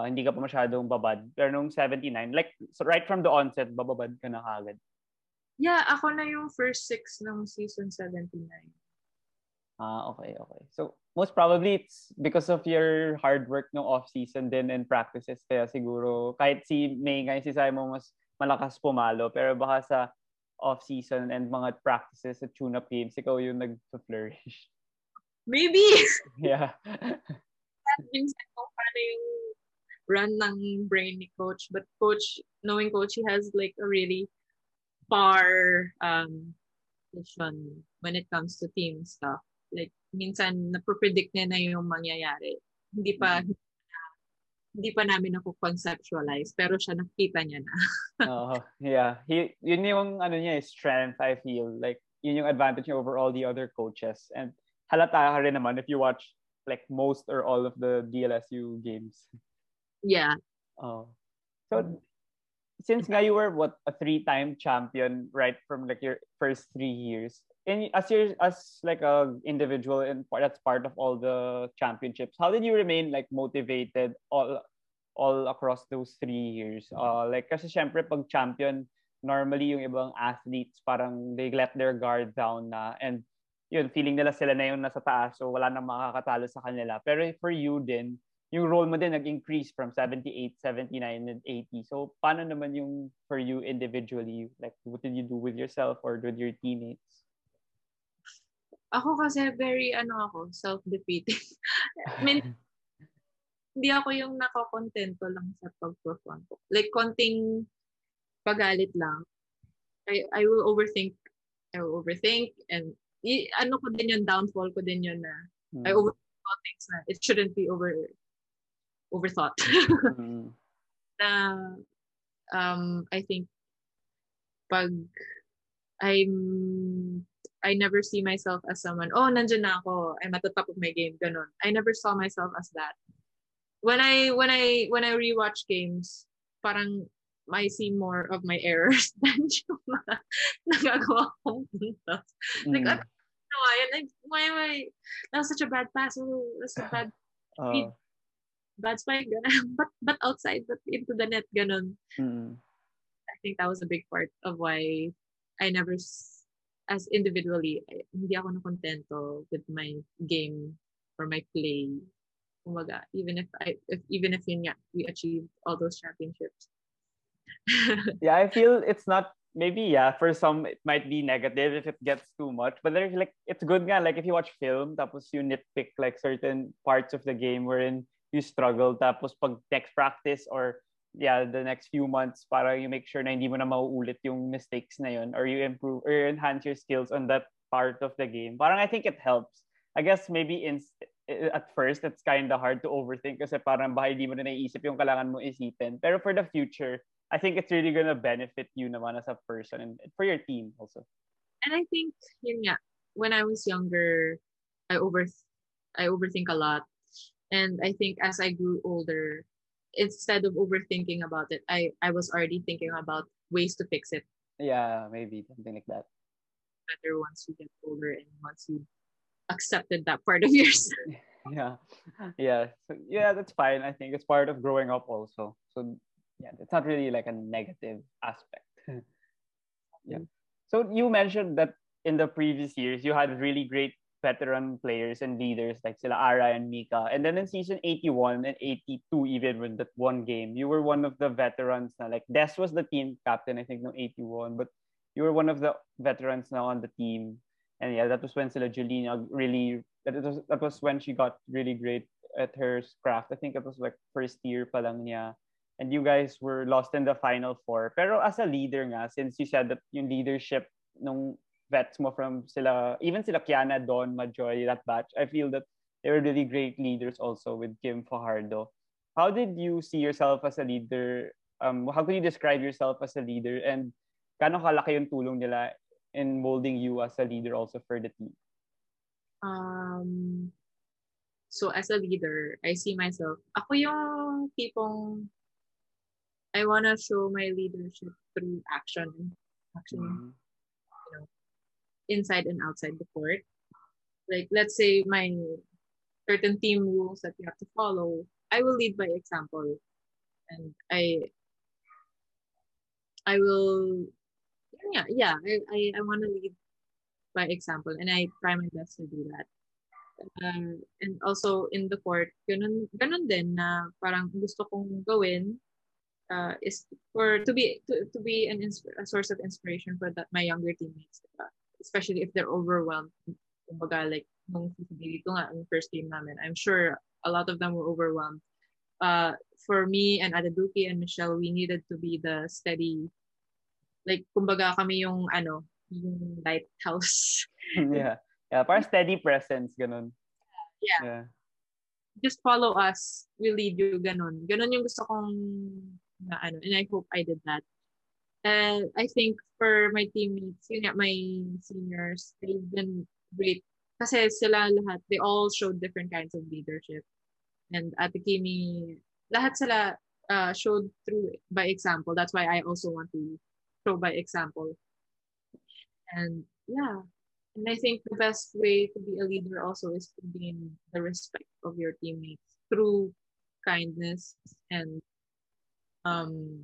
hindi ka pa masyadong babad. Pero nung 79, like so right from the onset, bababad ka na agad. Yeah, ako na yung first six ng season 79. Ah, okay, okay. So most probably it's because of your hard work ng off-season din and practices. Kaya siguro kahit si May nga, si Simon mas malakas pumalo. Pero baka sa off-season and mga practices at tune-up games, ikaw yung nag-flourish. Maybe! Yeah. Minsan ko paano yung run ng brain ni Coach. But Coach, knowing Coach, he has like a really far vision when it comes to team stuff. Like, minsan napopredict niya na yung mangyayari. Hindi pa namin naku-conceptualize, pero siya nakita niya na. Oh, yeah. Yun yung ano niya, strength, I feel. Like, yun yung advantage niya over all the other coaches. And halata ka rin naman if you watch like most or all of the DLSU games. Yeah. Oh. So, since nga you were what, a three-time champion right from like your first 3 years, and as like a individual and that's part of all the championships, how did you remain like motivated all across those 3 years? Like kasi syempre pag champion normally yung ibang athletes parang they let their guard down na and yun feeling nila sila na yun nasa taas so wala nang makakatalo sa kanila. Pero for you din yung role mo din nag-increase from 78, 79 and 80. So paano naman yung for you individually, like what did you do with yourself or with your teammates? Ako kasi very, self-defeating. I mean, hindi ako yung nakakontento lang sa pag-perform ko. Like, konting pagalit lang. I will overthink. And ko din yun, downfall ko din yun na I overthink all things na it shouldn't be overthought. I think pag I never see myself as someone, oh, nandiyan na ako, I'm at the top of my game, ganun. I never saw myself as that. When I rewatch games, parang I see more of my errors than yung mga nagagawa kong puntos. Like, that was such a bad pass. That's a bad spike, ganun. But outside, but into the net, ganun. I think that was a big part of why I never... As individually, hindi ako nakontento with my game or my play. Umaga, even if we achieved all those championships. Yeah, I feel it's not maybe for some it might be negative if it gets too much, but there's like it's good nga like if you watch film tapos you nitpick like certain parts of the game wherein you struggle tapos pag next practice or the next few months para you make sure na hindi mo na mauulit yung mistakes na yun or you improve or you enhance your skills on that part of the game. Parang I think it helps. I guess maybe at first it's kind of hard to overthink kasi parang baka hindi mo na naiisip yung kailangan mo isipin. Pero for the future, I think it's really gonna benefit you naman as a person and for your team also. And I think when I was younger, I overthink a lot. And I think as I grew older, instead of overthinking about it, I was already thinking about ways to fix it. Yeah, maybe something like that. Better once you get older and once you accepted that part of yourself. So, that's fine. I think it's part of growing up also. So it's not really like a negative aspect. So you mentioned that in the previous years you had really great veteran players and leaders like sila Ara and Mika. And then in season 81 and 82, even with that one game, you were one of the veterans na like Des was the team captain, I think, no 81, but you were one of the veterans now on the team. And that was when sila Julina really, that was when she got really great at her craft. I think it was like first year pa lang niya. And you guys were lost in the final four. Pero as a leader nga, since you said that yung leadership nung vets mo from sila, even sila Kiana, Don, Majoy, that batch, I feel that they were really great leaders also with Kim Fajardo. How did you see yourself as a leader how could you describe yourself as a leader, and kano kalaki yung tulong nila in molding you as a leader also for the team? So as a leader, I see myself, ako yung tipong I wanna show my leadership through action, mm-hmm. you know, inside and outside the court. Like, let's say my certain team rules that you have to follow, I will lead by example, and I want to lead by example, and I try my best to do that. And also in the court, ganun din na parang gusto kong gawin is for to be a source of inspiration for that my younger teammates, diba? Especially if they're overwhelmed. Kumbaga, like nung dito nga ang first team namin, I'm sure a lot of them were overwhelmed. For me and Adaduki and Michelle, we needed to be the steady, like kumbaga kami yung yung lighthouse. Yeah, parang steady presence, ganun. Yeah. Just follow us, we lead you, ganun. Ganun yung gusto kong and I hope I did that. And I think for my teammates, my seniors, they've been great. Kasi sila lahat, they all showed different kinds of leadership. And Ate Kimi, lahat sila showed through by example. That's why I also want to show by example. And yeah. And I think the best way to be a leader also is to gain the respect of your teammates through kindness, the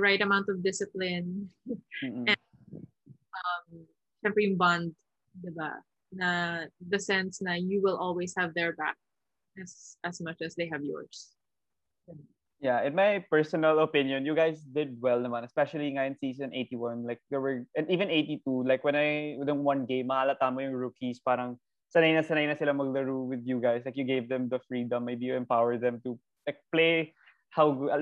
right amount of discipline, mm-hmm. and syempre yung bond, diba? Na the sense na you will always have their back as much as they have yours. Yeah, in my personal opinion, you guys did well naman, especially nga in season 81, like there were, and even 82, like when one game, mahalata mo yung rookies, parang sanay na sila maglaro with you guys. Like you gave them the freedom, maybe you empower them to like play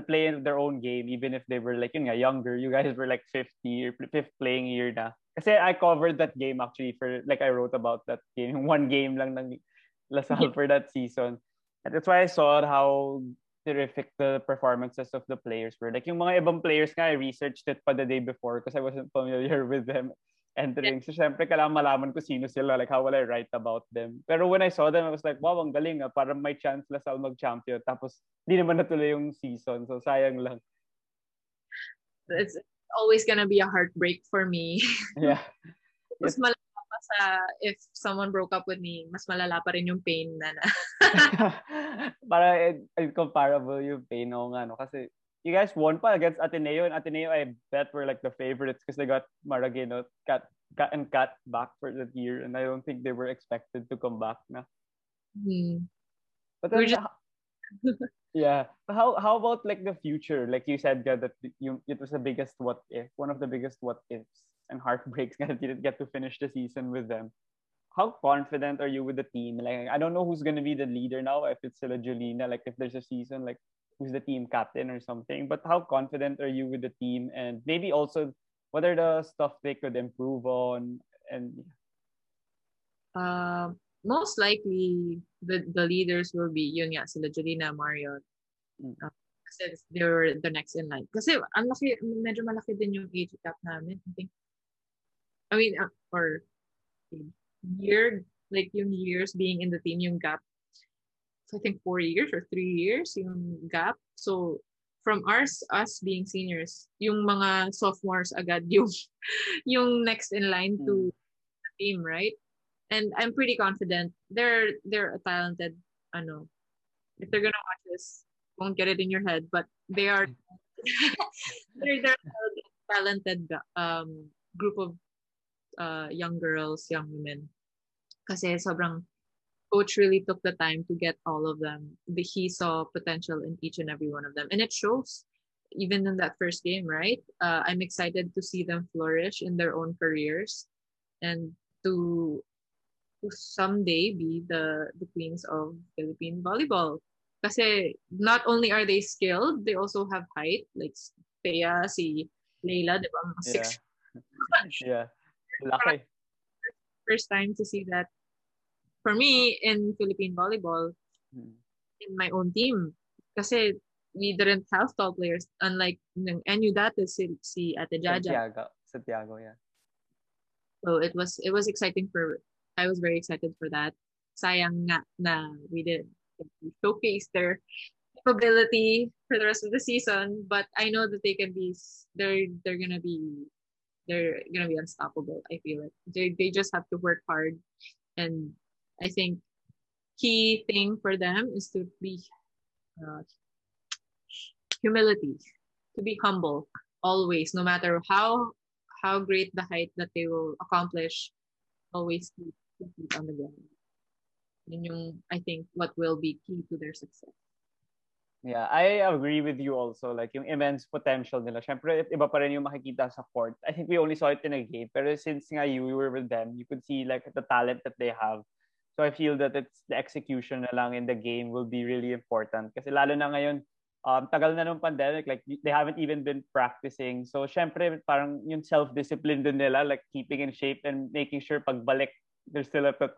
their own game, even if they were like younger. You guys were like 50th playing year na. Kasi I covered that game actually for, like I wrote about that game, one game lang ng La Salle for that season. And that's why I saw how terrific the performances of the players were. Like yung mga ibang players nga, I researched it pa the day before because I wasn't familiar with them entering. So syempre kailangan malaman ko sino sila, like how will I write about them. Pero when I saw them, I was like, wow, ang galing, parang may chance La Salle mag-champion. Tapos di naman natuloy yung season. So sayang lang. That's always gonna be a heartbreak for me. Yeah. Mas malala pa sa if someone broke up with me, mas malala pa rin yung pain na. Para incomparable yung pain kasi you guys won pa against Ateneo, and Ateneo I bet were like the favorites because they got Maragino cut back for that year, and I don't think they were expected to come back na. Mm-hmm. But then, yeah. How about like the future? Like you said, yeah, that it was the biggest what if, one of the biggest what ifs and heartbreaks that you didn't get to finish the season with them. How confident are you with the team? Like, I don't know who's gonna be the leader now, if it's Sila Julina, like if there's a season, like who's the team captain or something. But how confident are you with the team, and maybe also what are the stuff they could improve on? And most likely, the leaders will be sila Jolina, Marion, since they're the next in line. Kasi medyo malaki din yung age gap namin. I think, yung years being in the team, yung gap. So I think 4 years or 3 years yung gap. So from us being seniors, yung mga sophomores agad yung next in line to the team, right? And I'm pretty confident they're a talented. If they're gonna watch this, won't get it in your head, but they are they're a talented group of young girls, young women. Kasi sobrang coach really took the time to get all of them. He saw potential in each and every one of them, and it shows. Even in that first game, right? I'm excited to see them flourish in their own careers, and to someday be the queens of Philippine volleyball. Kasi not only are they skilled, they also have height. Like Thea, si Leila, diba? 6. Yeah. Laki. First time to see that for me in Philippine volleyball, in my own team. Kasi we didn't have tall players unlike ng NU dati si Ate Jaja. Santiago, yeah. So it was exciting for I was very excited for that. Sayang nga na we didn't showcase their capability for the rest of the season, but I know that they're gonna be unstoppable. I feel it. They just have to work hard, and I think key thing for them is to be humility, to be humble always, no matter how great the height that they will accomplish. Always keep on the ground. Yun yung, I think, what will be key to their success. Yeah, I agree with you also. Like, yung immense potential nila. Siyempre, iba pa rin yung makikita sa court. I think we only saw it in a game. Pero since nga you were with them, you could see, like, the talent that they have. So I feel that it's the execution na lang in the game will be really important. Kasi lalo na ngayon, tagal na nung pandemic. Like, they haven't even been practicing. So, siyempre, parang yung self-discipline din nila. Like, keeping in shape and making sure pagbalik, they're still at the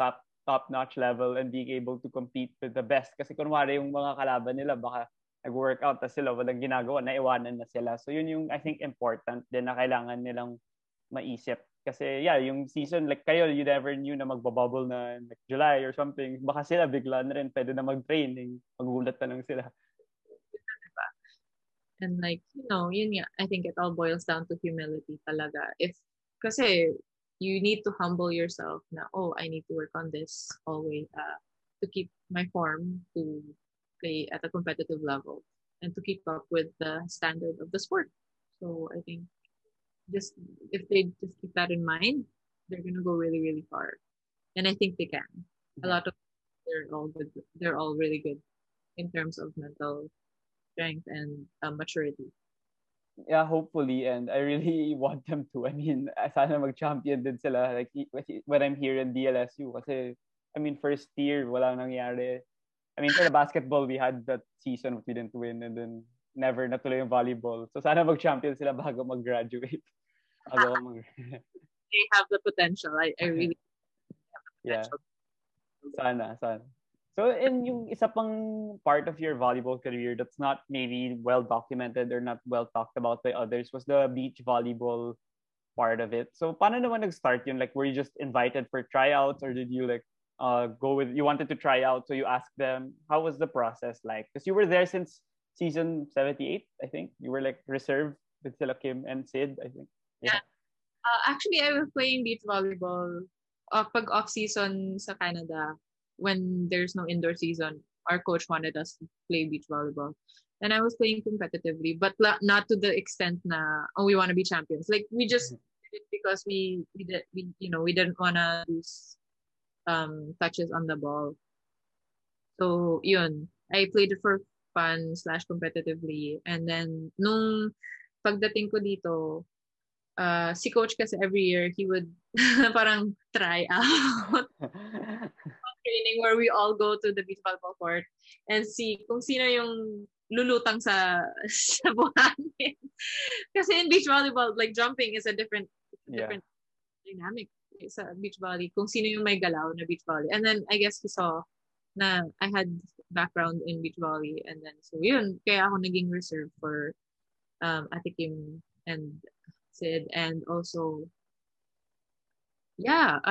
top-notch level and being able to compete with the best. Kasi kunwari, yung mga kalaban nila, baka nag-workout na sila, walang ginagawa, naiwanan na sila. So, yun yung, I think, important din na kailangan nilang maisip. Kasi, yeah, yung season, like kayo, you never knew na magbabubble na like, July or something. Baka sila, bigla na rin, pwede na mag-training. Magulat na lang sila. And like, you know, yun nga, I think it all boils down to humility talaga. Kasi you need to humble yourself na, oh, I need to work on this always to keep my form, to play at a competitive level, and to keep up with the standard of the sport. So I think just if they just keep that in mind, they're going to go really, really far. And I think they can. Mm-hmm. A lot of they're all good. They're all really good in terms of mental strength and maturity. Yeah, hopefully, and I really want them to. I mean, sana mag-champion din sila like when I'm here in DLSU kasi I mean first year wala nangyari. I mean for the basketball we had that season but we didn't win and then never natuloy yung volleyball. So sana mag-champion sila bago mag-graduate. They have the potential. I really have the potential. Yeah. Sana. So, and yung isa pang part of your volleyball career that's not maybe well-documented or not well-talked about by others was the beach volleyball part of it. So, paano naman nag-start yun? Like, were you just invited for tryouts or did you like you wanted to try out so you asked them? How was the process like? Because you were there since season 78, I think. You were like reserve with Sila Kim and Sid, I think. Yeah. Actually, I was playing beach volleyball pag off-season sa Canada. When there's no indoor season, our coach wanted us to play beach volleyball. And I was playing competitively, but not to the extent na, oh, we want to be champions. Like, we just did it because we didn't want to lose touches on the ball. So, yun. I played it for fun / competitively. And then, nung pagdating ko dito, si coach kasi every year, he would parang try out. Training where we all go to the beach volleyball court and see kung sino yung lulutang sa buhangin. Kasi in beach volleyball, like jumping is a different dynamic sa beach volley. Kung sino yung may galaw na beach volley. And then I guess he saw na I had background in beach volley and then so yun, kaya ako naging reserve for Ate Kim and Sid and also yun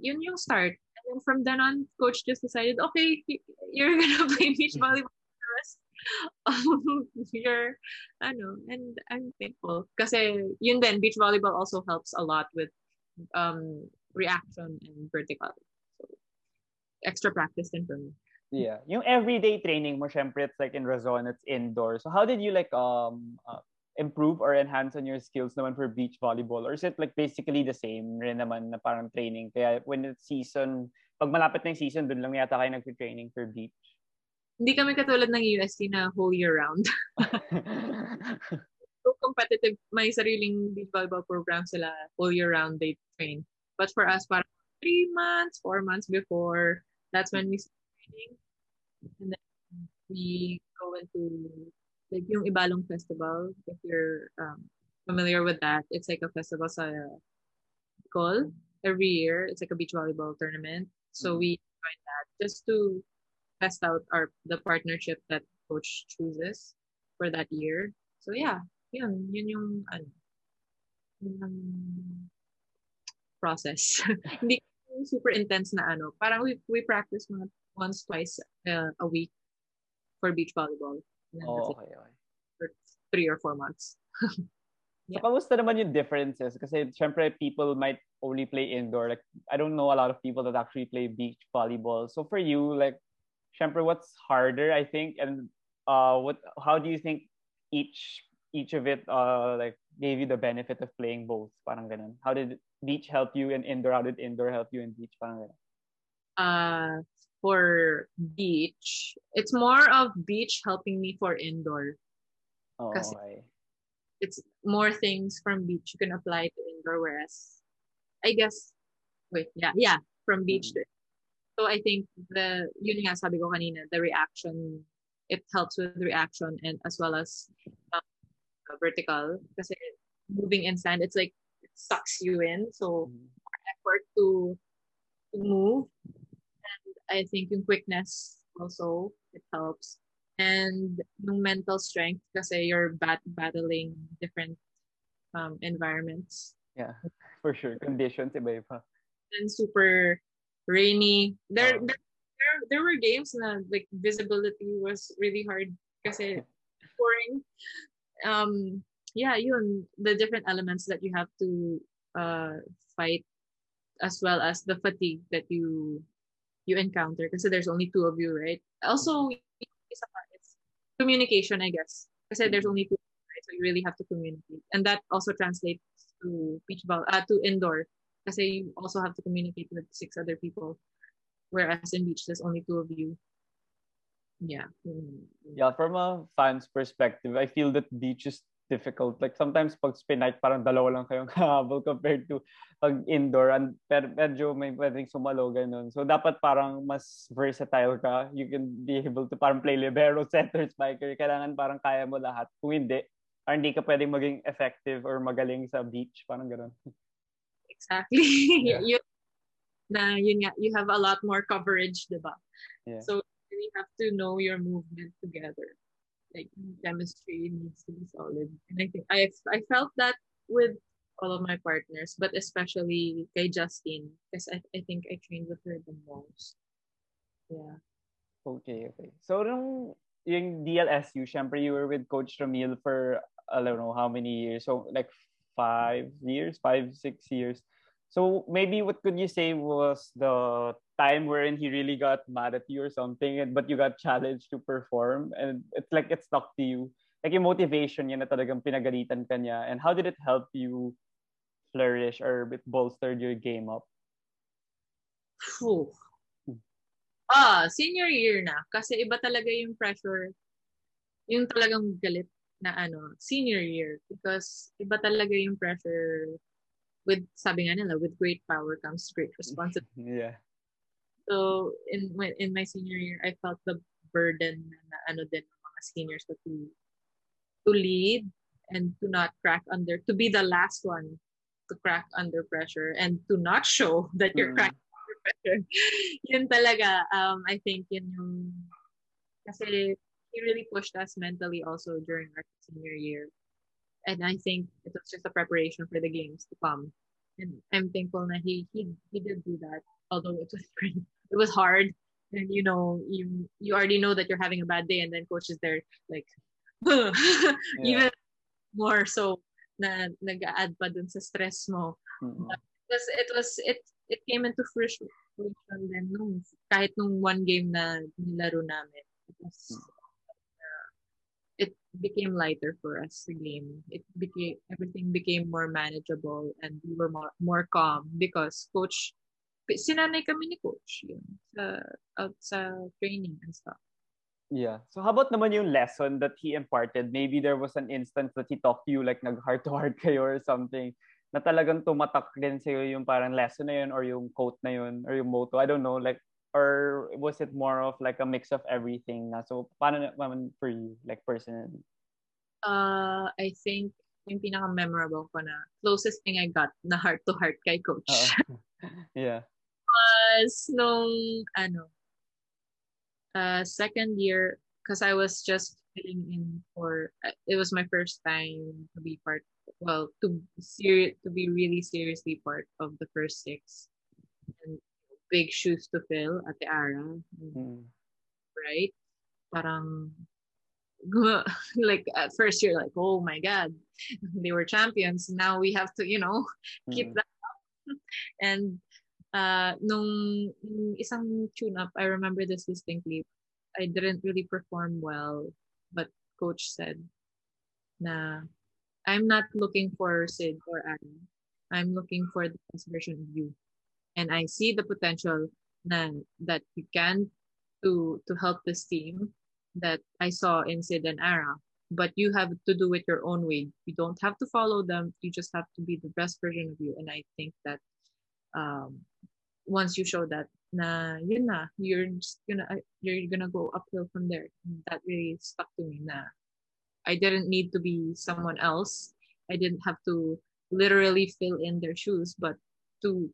yung start. And then from then on, coach just decided, okay, you're gonna play beach volleyball for the rest of your, and I'm thankful. Kasi yun din, beach volleyball also helps a lot with reaction and vertical. So, extra practice din for me. Yeah. Yung everyday training mo, syempre, it's like in Rason, it's indoor. So how did you like improve or enhance on your skills naman for beach volleyball? Or is it like basically the same rin naman na parang training? Kaya when it's season, pag malapit na yung season, dun lang yata kayo nag-training for beach? Hindi kami katulad ng USC na whole year round. So competitive, may sariling beach volleyball program sila, whole year round they train. But for us, parang 3 months, 4 months before, that's when we start training. And then we go into like yung Ibalong Festival, if you're familiar with that, it's like a festival sa Bicol every year. It's like a beach volleyball tournament. So we joined that just to test out the partnership that coach chooses for that year. So yeah, yun yung process. Hindi super intense na ano. Parang we practice once, twice a week for beach volleyball. Oh, okay. For 3 or 4 months. Yeah. So, kamusta naman yung differences? Kasi syempre people might only play indoor. Like, I don't know a lot of people that actually play beach volleyball. So for you, like, syempre what's harder, I think, and how do you think each of it like gave you the benefit of playing both? Parang ganun. How did beach help you in indoor? How did indoor help you in beach? Parang ganun. For beach, it's more of beach helping me for indoor. Oh, okay. It's more things from beach you can apply to indoor, whereas I guess from beach to. So I think yun nga sabi ko kanina, the reaction, it helps with reaction and as well as vertical, kasi moving in sand, it's like it sucks you in, so more effort to move, and I think yung quickness also, it helps, and yung mental strength kasi you're battling different environments. Yeah, for sure, conditions iba-iba. And super rainy. There were games na like visibility was really hard kasi pouring. The different elements that you have to fight, as well as the fatigue that you encounter kasi there's only 2 of you, right? Also, it's communication, I guess. Kasi there's only 2 of you, right? So you really have to communicate, and that also translates to beach ball, to indoor. Kasi you also have to communicate with 6 other people. Whereas in beach, there's only 2 of you. Yeah. Yeah, from a fan's perspective, I feel that beach is difficult. Like sometimes pag spin night, parang dalawa lang kayong habol compared to pag indoor. And medyo may pwedeng sumalo, ganun. So dapat parang mas versatile ka. You can be able to parang play libero, center, spiker. Kailangan parang kaya mo lahat. Kung hindi ka pwedeng maging effective or magaling sa beach. Parang ganun. Exactly. Yeah. You have a lot more coverage, diba? Yeah. So you have to know your movement together. Like chemistry needs to be solid. And I think I felt that with all of my partners, but especially kay Justine, because I think I trained with her the most. Yeah. Okay. So yung DLSU, syempre you were with Coach Ramil for I don't know how many years. So like 5, 6 years. So maybe what could you say was the time wherein he really got mad at you or something, but you got challenged to perform and it's like it stuck to you. Like yung motivation yun na talagang pinagalitan ka niya, and how did it help you flourish or it bolstered your game up? Senior year na. Kasi iba talaga yung pressure. Yung talagang galit na senior year. Because iba talaga yung pressure. With sabi nga nila, with great power comes great responsibility. Yeah. So in my senior year, I felt the burden na mga seniors to lead and to not crack under, to be the last one to crack under pressure and to not show that you're cracking under pressure. Yun talaga. I think yun yung kasi he really pushed us mentally also during our senior year. And I think it was just a preparation for the games to come. And I'm thankful that he did do that, although it was hard. And you already know that you're having a bad day, and then coach is there like even more so na nag-add pa dun sa stress mo. But it came into fruition then kahit nung one game na nilaro namin. It became lighter for us, the game. Everything became more manageable and we were more calm because coach, sinanay kami ni coach out sa training and stuff. Yeah. So how about naman yung lesson that he imparted? Maybe there was an instance that he talked to you like nag-heart-to-heart kayo or something na talagang tumatak din sa'yo yung parang lesson na yun or yung quote na yun or yung motto. I don't know, like, or was it more of like a mix of everything na? So paano naman for you, like personally? I think yung pinaka-memorable ko na closest thing I got na heart-to-heart kay coach. Yeah. Was nung second year, because I was just filling in for, it was my first time to be part, well, to be really seriously part of the first six. And big shoes to fill at the Ara. Mm-hmm. Right? Parang, like, at first you're like, oh my God, they were champions. Now we have to, you know, keep that up. And nung isang tune-up, I remember this distinctly. I didn't really perform well, but coach said na I'm not looking for Sid or Anne. I'm looking for the best version of you. And I see the potential that you can to help this team that I saw in Sid and Ara. But you have to do it your own way. You don't have to follow them. You just have to be the best version of you. And I think that once you show that, you're gonna go uphill from there. That really stuck to me. I didn't need to be someone else. I didn't have to literally fill in their shoes, but to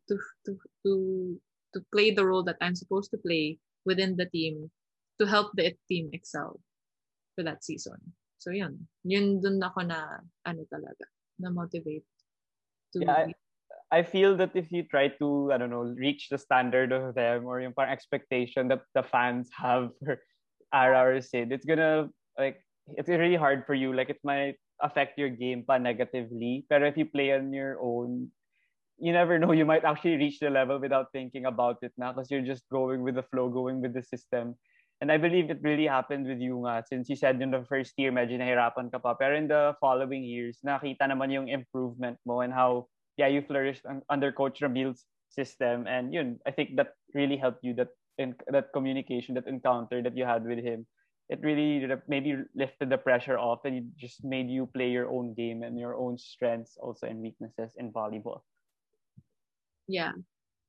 play the role that I'm supposed to play within the team to help the team excel for that season. So yun dun ako na ano talaga na motivate to. Yeah, I feel that if you try to, I don't know, reach the standard of them or yung parang expectation that the fans have for Ara or Sid, it's gonna, like, it's really hard for you. Like, it might affect your game pa negatively. Pero if you play on your own, you never know. You might actually reach the level without thinking about it now because you're just going with the flow, going with the system. And I believe it really happened with you nga. Since you said in the first year, medyo nahirapan ka pa. Pero in the following years, nakita naman yung improvement mo and how, yeah, you flourished under Coach Ramil's system, and yun, I think that really helped you. That communication, that encounter that you had with him, it really maybe lifted the pressure off, and it just made you play your own game and your own strengths also and weaknesses in volleyball. Yeah,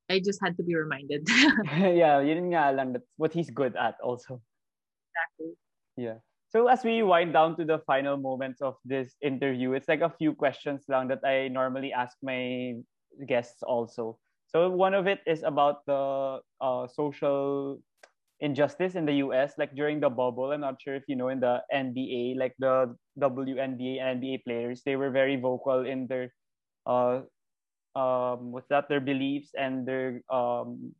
I just had to be reminded. Yeah, yun nga lang, that's what he's good at also. Exactly. Yeah. So as we wind down to the final moments of this interview, it's like a few questions lang that I normally ask my guests also. So one of it is about the social injustice in the US, like during the bubble. I'm not sure if you know, in the NBA, like the WNBA and NBA players, they were very vocal in their their beliefs and their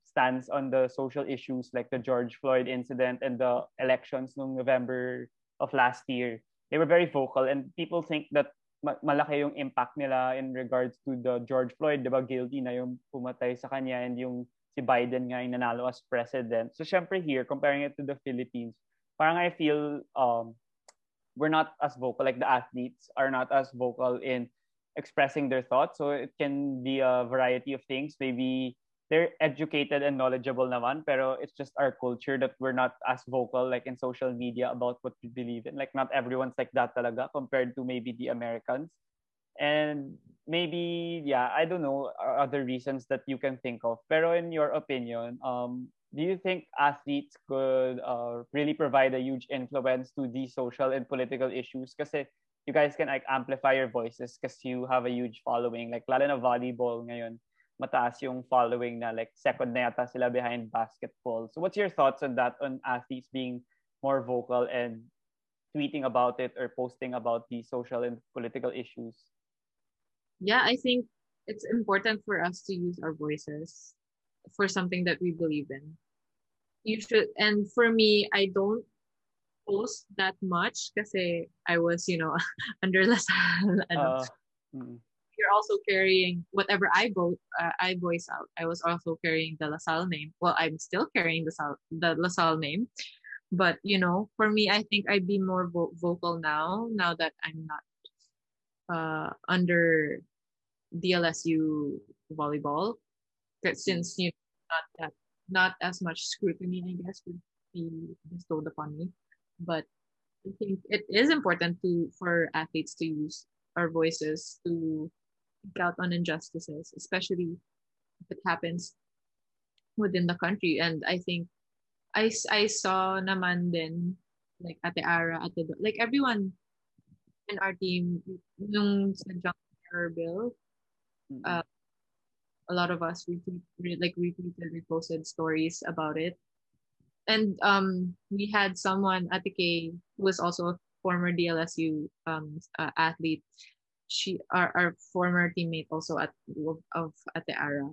stance on the social issues, like the George Floyd incident and the elections in November of last year. They were very vocal, and people think that malaki yung impact nila in regards to the George Floyd, diba, guilty na yung pumatay sa kanya, and yung si Biden nga yung nanalo as president. So syempre here, comparing it to the Philippines, parang I feel we're not as vocal, like the athletes are not as vocal in expressing their thoughts. So it can be a variety of things. Maybe they're educated and knowledgeable naman, pero it's just our culture that we're not as vocal, like in social media, about what we believe in. Like, not everyone's like that talaga compared to maybe the Americans. And maybe, yeah, I don't know, other reasons that you can think of. Pero in your opinion, do you think athletes could really provide a huge influence to these social and political issues? Kasi you guys can, like, amplify your voices because you have a huge following. Like, lalo na volleyball ngayon, mataas yung following na, like, second na yata sila behind basketball. So what's your thoughts on that, on athletes being more vocal and tweeting about it or posting about these social and political issues? Yeah, I think it's important for us to use our voices for something that we believe in. You should, and for me, I don't post that much kasi I was, you know, under La Salle. You're also carrying whatever I voice out. I was also carrying the La Salle name. Well, I'm still carrying the La Salle name, but, you know, for me, I think I'd be more vocal now that I'm not under DLSU volleyball, since you know, not as much scrutiny, I guess, would be bestowed upon me. But I think it is important for athletes to use our voices to speak out on injustices, especially if it happens within the country. And I think I saw naman din, like Ate Ara, like everyone in our team, nung sa junk terror bill, a lot of us retweeted, reposted stories about it. And we had someone, Ate Kay, who was also a former DLSU athlete. She, our former teammate also of Ate Ara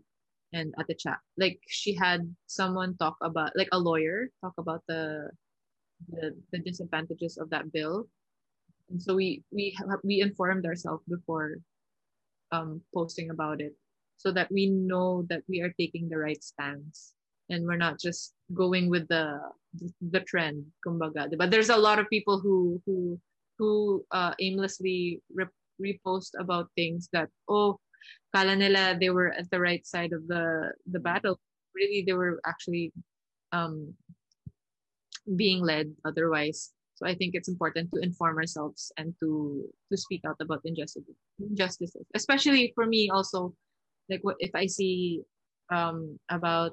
and Ate Cha. Like, she had someone talk about, like a lawyer, talk about the disadvantages of that bill. And so we informed ourselves before posting about it, so that we know that we are taking the right stance and we're not just going with the trend, kumbaga. But there's a lot of people who aimlessly repost about things that, oh, kala nila they were at the right side of the battle. Really, they were actually being led otherwise. So I think it's important to inform ourselves and to speak out about injustices, especially for me also. Like, what if I see about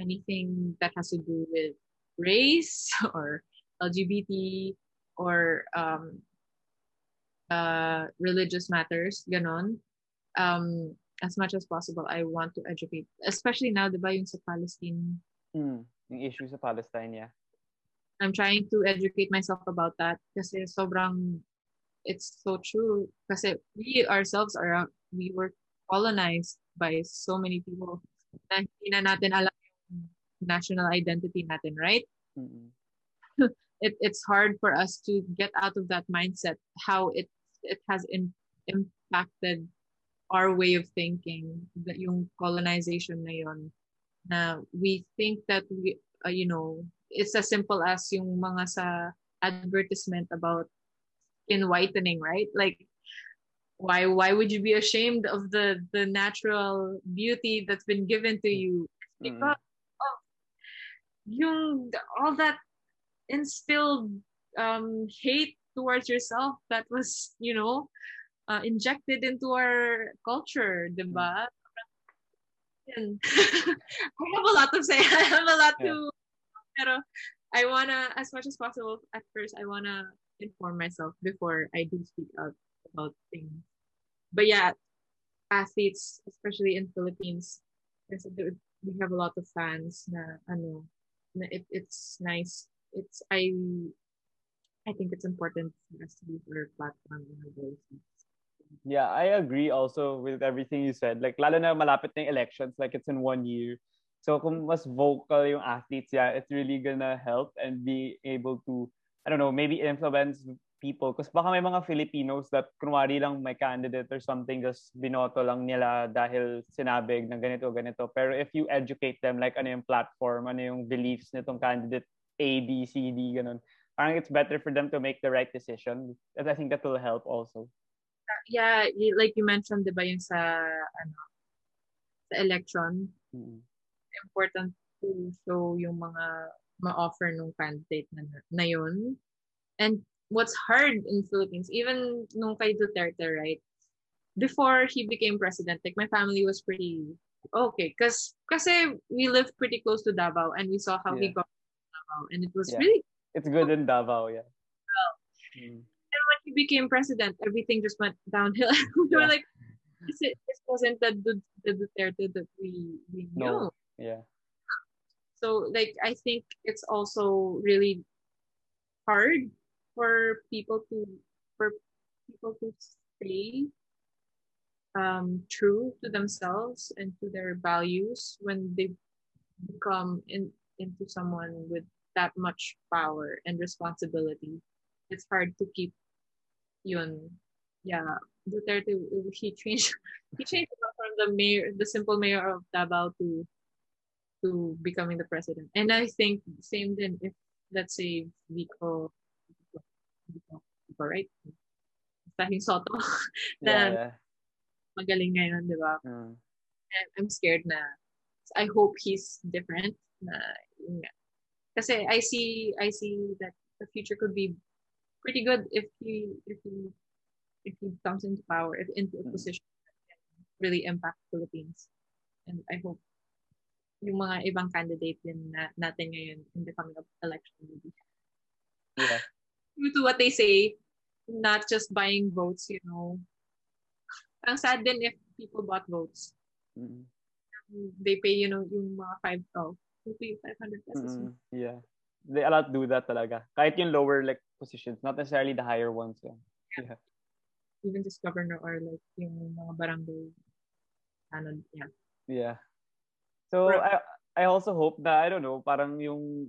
anything that has to do with race or LGBT or religious matters, ganon. As much as possible, I want to educate, especially now, diba, yung sa Palestine. Yung issue sa Palestine, yeah. I'm trying to educate myself about that kasi sobrang, it's so true. Kasi we ourselves are, we were colonized by so many people na hindi na natin alam yung national identity natin, right? Mm-hmm. It's hard for us to get out of that mindset, how it has impacted our way of thinking, that yung colonization na yon, na we think that we, you know, it's as simple as yung mga sa advertisement about skin whitening, right? Like, why would you be ashamed of the natural beauty that's been given to you? Because of yung, all that instilled hate towards yourself that was, you know, injected into our culture, diba? And I have a lot to say. I have a lot to... Pero I wanna, as much as possible, at first, I wanna inform myself before I do speak out about things. But yeah, athletes, especially in Philippines, we have a lot of fans. Na ano, na it's nice. It's I think it's important for us to use our platform and our voices. Yeah, I agree also with everything you said. Like, lalo na malapit na yung elections. Like, it's in 1 year. So kung mas vocal yung athletes, yeah, it's really gonna help and be able to, I don't know, maybe influence people. Because baka may mga Filipinos that kunwari lang may candidate or something, just binoto lang nila dahil sinabig na ganito. Pero if you educate them, like ano yung platform, ano yung beliefs nitong candidate A, B, C, D, ganun. Parang it's better for them to make the right decision. And I think that will help also. Yeah, like you mentioned, diba yung sa, ano, sa election. Mm-hmm. Important to show yung mga ma-offer nung candidate na yun. And what's hard in Philippines, even nung kay Duterte, right? Before he became president, like my family was pretty okay. Kasi we lived pretty close to Davao and we saw how he got to Davao. And it was really... It's good in Davao, yeah. And when he became president, everything just went downhill. We were like, this wasn't the Duterte that we knew. No. Yeah. So, like, I think it's also really hard for people to stay true to themselves and to their values when they become into someone with that much power and responsibility. It's hard to keep yun. Yeah, Duterte, he changed from the simple mayor of Davao to becoming the president. And I think same then if, let's say, Vico, right? Tahing Soto. Yeah. Magaling ngayon, di ba? I'm scared na. I hope he's different. Kasi I see that the future could be pretty good if he comes into power, into a position that can really impact Philippines. And I hope yung mga ibang candidate din natin ngayon in the coming up election maybe. Yeah. Due to what they say, not just buying votes, you know. Ang sad din if people bought votes. Mm-hmm. They pay, you know, yung mga 5,000 pesos. Yeah. they a lot do that talaga. Kahit yung lower like positions, not necessarily the higher ones. Yeah. Yeah. Even just governor or like yung mga barangay. Ano, yeah. Yeah. So I also hope that, I don't know, parang yung,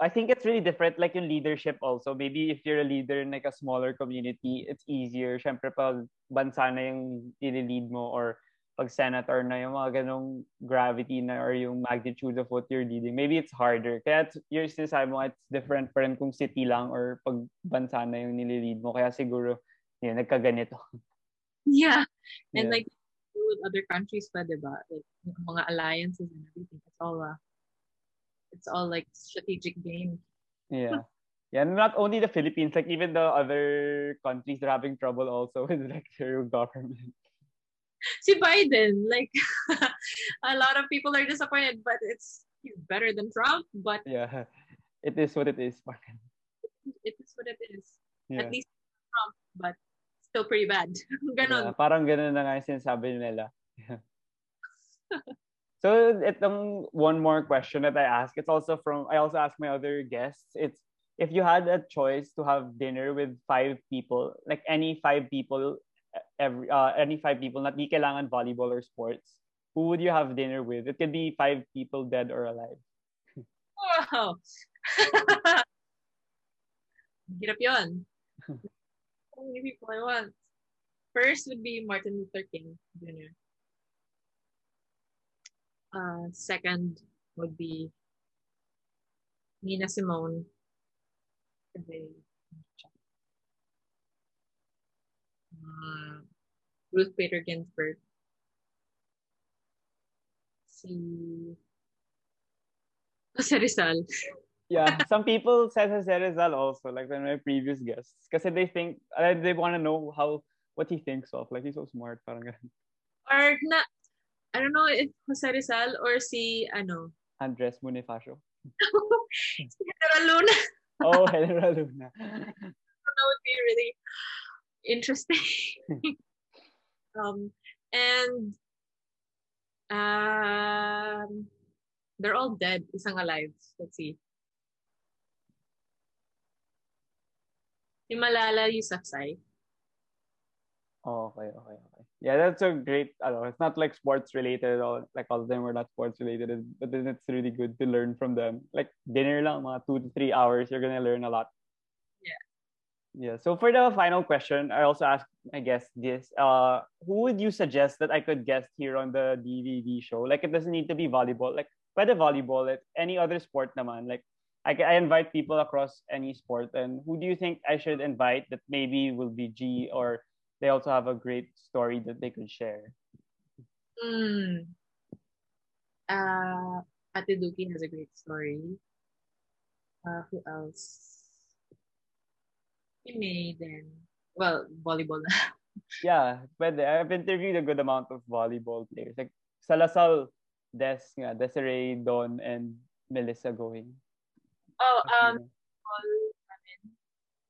I think it's really different like in leadership also. Maybe if you're a leader in like a smaller community, it's easier. Syempre pag bansa na yung i-lead mo or pag senator na yung mga ganong gravity na or yung magnitude of what you're leading. Maybe it's harder. Kaya yung sinasabi mo, it's different pa rin kung city lang or pag bansa na yung nililid mo. Kaya siguro, yun, nagkaganito. Yeah. And yeah, like with other countries pa, diba? Like mga alliances and everything. It's all like strategic game. Yeah. Yeah, and not only the Philippines, like even the other countries are having trouble also with like their government. See Biden, like a lot of people are disappointed, but he's better than Trump, but yeah, it is what it is. It is what it is. Yeah. At least Trump, but still pretty bad. Ganon. Yeah, parang ganon na nga yung sinasabi nila. Yeah. So itong one more question that I ask. It's also from, I also ask my other guests. It's, if you had a choice to have dinner with five people, like any five people, not di kailangan volleyball or sports, who would you have dinner with? It could be five people, dead or alive. Wow. Hirap yon. How many people I want? First would be Martin Luther King Jr. Second would be Nina Simone. Ruth Bader Ginsburg. Si Jose Rizal. Yeah, some people said Jose Rizal also, like when my previous guests, because they think they want to know what he thinks of. Like he's so smart, parang ganun. Or not. I don't know if Jose Rizal or si ano. Andres Bonifacio. Si General Luna. Oh, General Luna. That would be really interesting. And they're all dead. Isang alive. Let's see. Si Malala Yousafzai. Oh, okay. Yeah, that's a great, I don't know, it's not like sports related or like all of them were not sports related, but then it's really good to learn from them. Like dinner lang, mga 2 to 3 hours, you're gonna learn a lot. Yeah. Yeah. So for the final question, I also asked, I guess, this. Who would you suggest that I could guest here on the DVD show? Like it doesn't need to be volleyball, like pwede volleyball, like any other sport naman. Like I invite people across any sport, and who do you think I should invite that maybe will be G, or they also have a great story that they could share? Ate Duki has a great story. Who else? May then. Well, volleyball. Yeah, but I've interviewed a good amount of volleyball players. Like Salasal, Desiree, Don, and Melissa Going. Oh,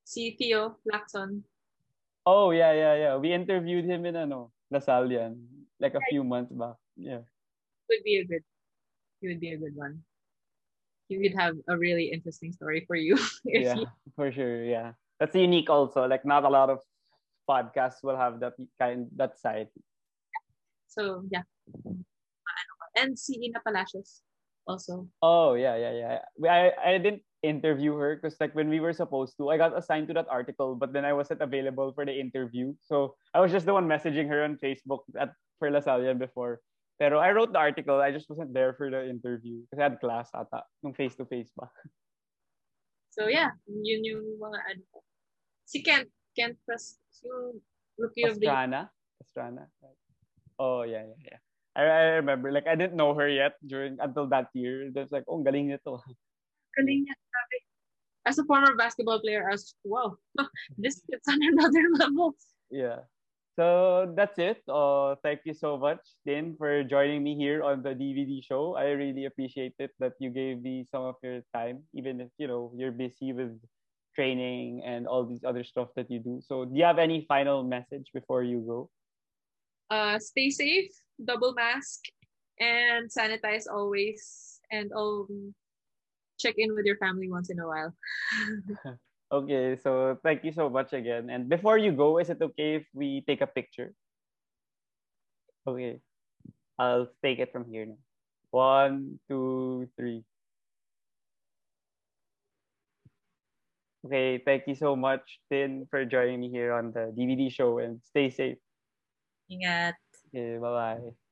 si Theo Lacson. Oh, yeah. We interviewed him in La Salle, like a few months back. Yeah. He would be a good one. He would have a really interesting story for you. Yeah, for sure. Yeah. That's unique also. Like not a lot of podcasts will have that side. So, yeah. And si Ina Palacios also. Oh, yeah. I didn't interview her because like when we were supposed to, I got assigned to that article, but then I wasn't available for the interview, so I was just the one messaging her on Facebook for La Salle before. Pero I wrote the article, I just wasn't there for the interview because I had class ata nung face-to-face pa. So yeah, yun yung mga si Kent press yung rookie of the Pastrana. Oh yeah. I remember, like I didn't know her yet until that year. That's like, oh, galing nito. As a former basketball player, I was, wow, this gets on another level. Yeah. So that's it. Thank you so much, Din, for joining me here on the DVD show. I really appreciate it that you gave me some of your time, even if, you're busy with training and all these other stuff that you do. So do you have any final message before you go? Stay safe, double mask, and sanitize always. And check in with your family once in a while. Okay, so thank you so much again. And before you go, is it okay if we take a picture? Okay, I'll take it from here now. 1, 2, 3. Okay, thank you so much, Tin, for joining me here on the DVD show, and stay safe. Ingat. Okay, bye-bye.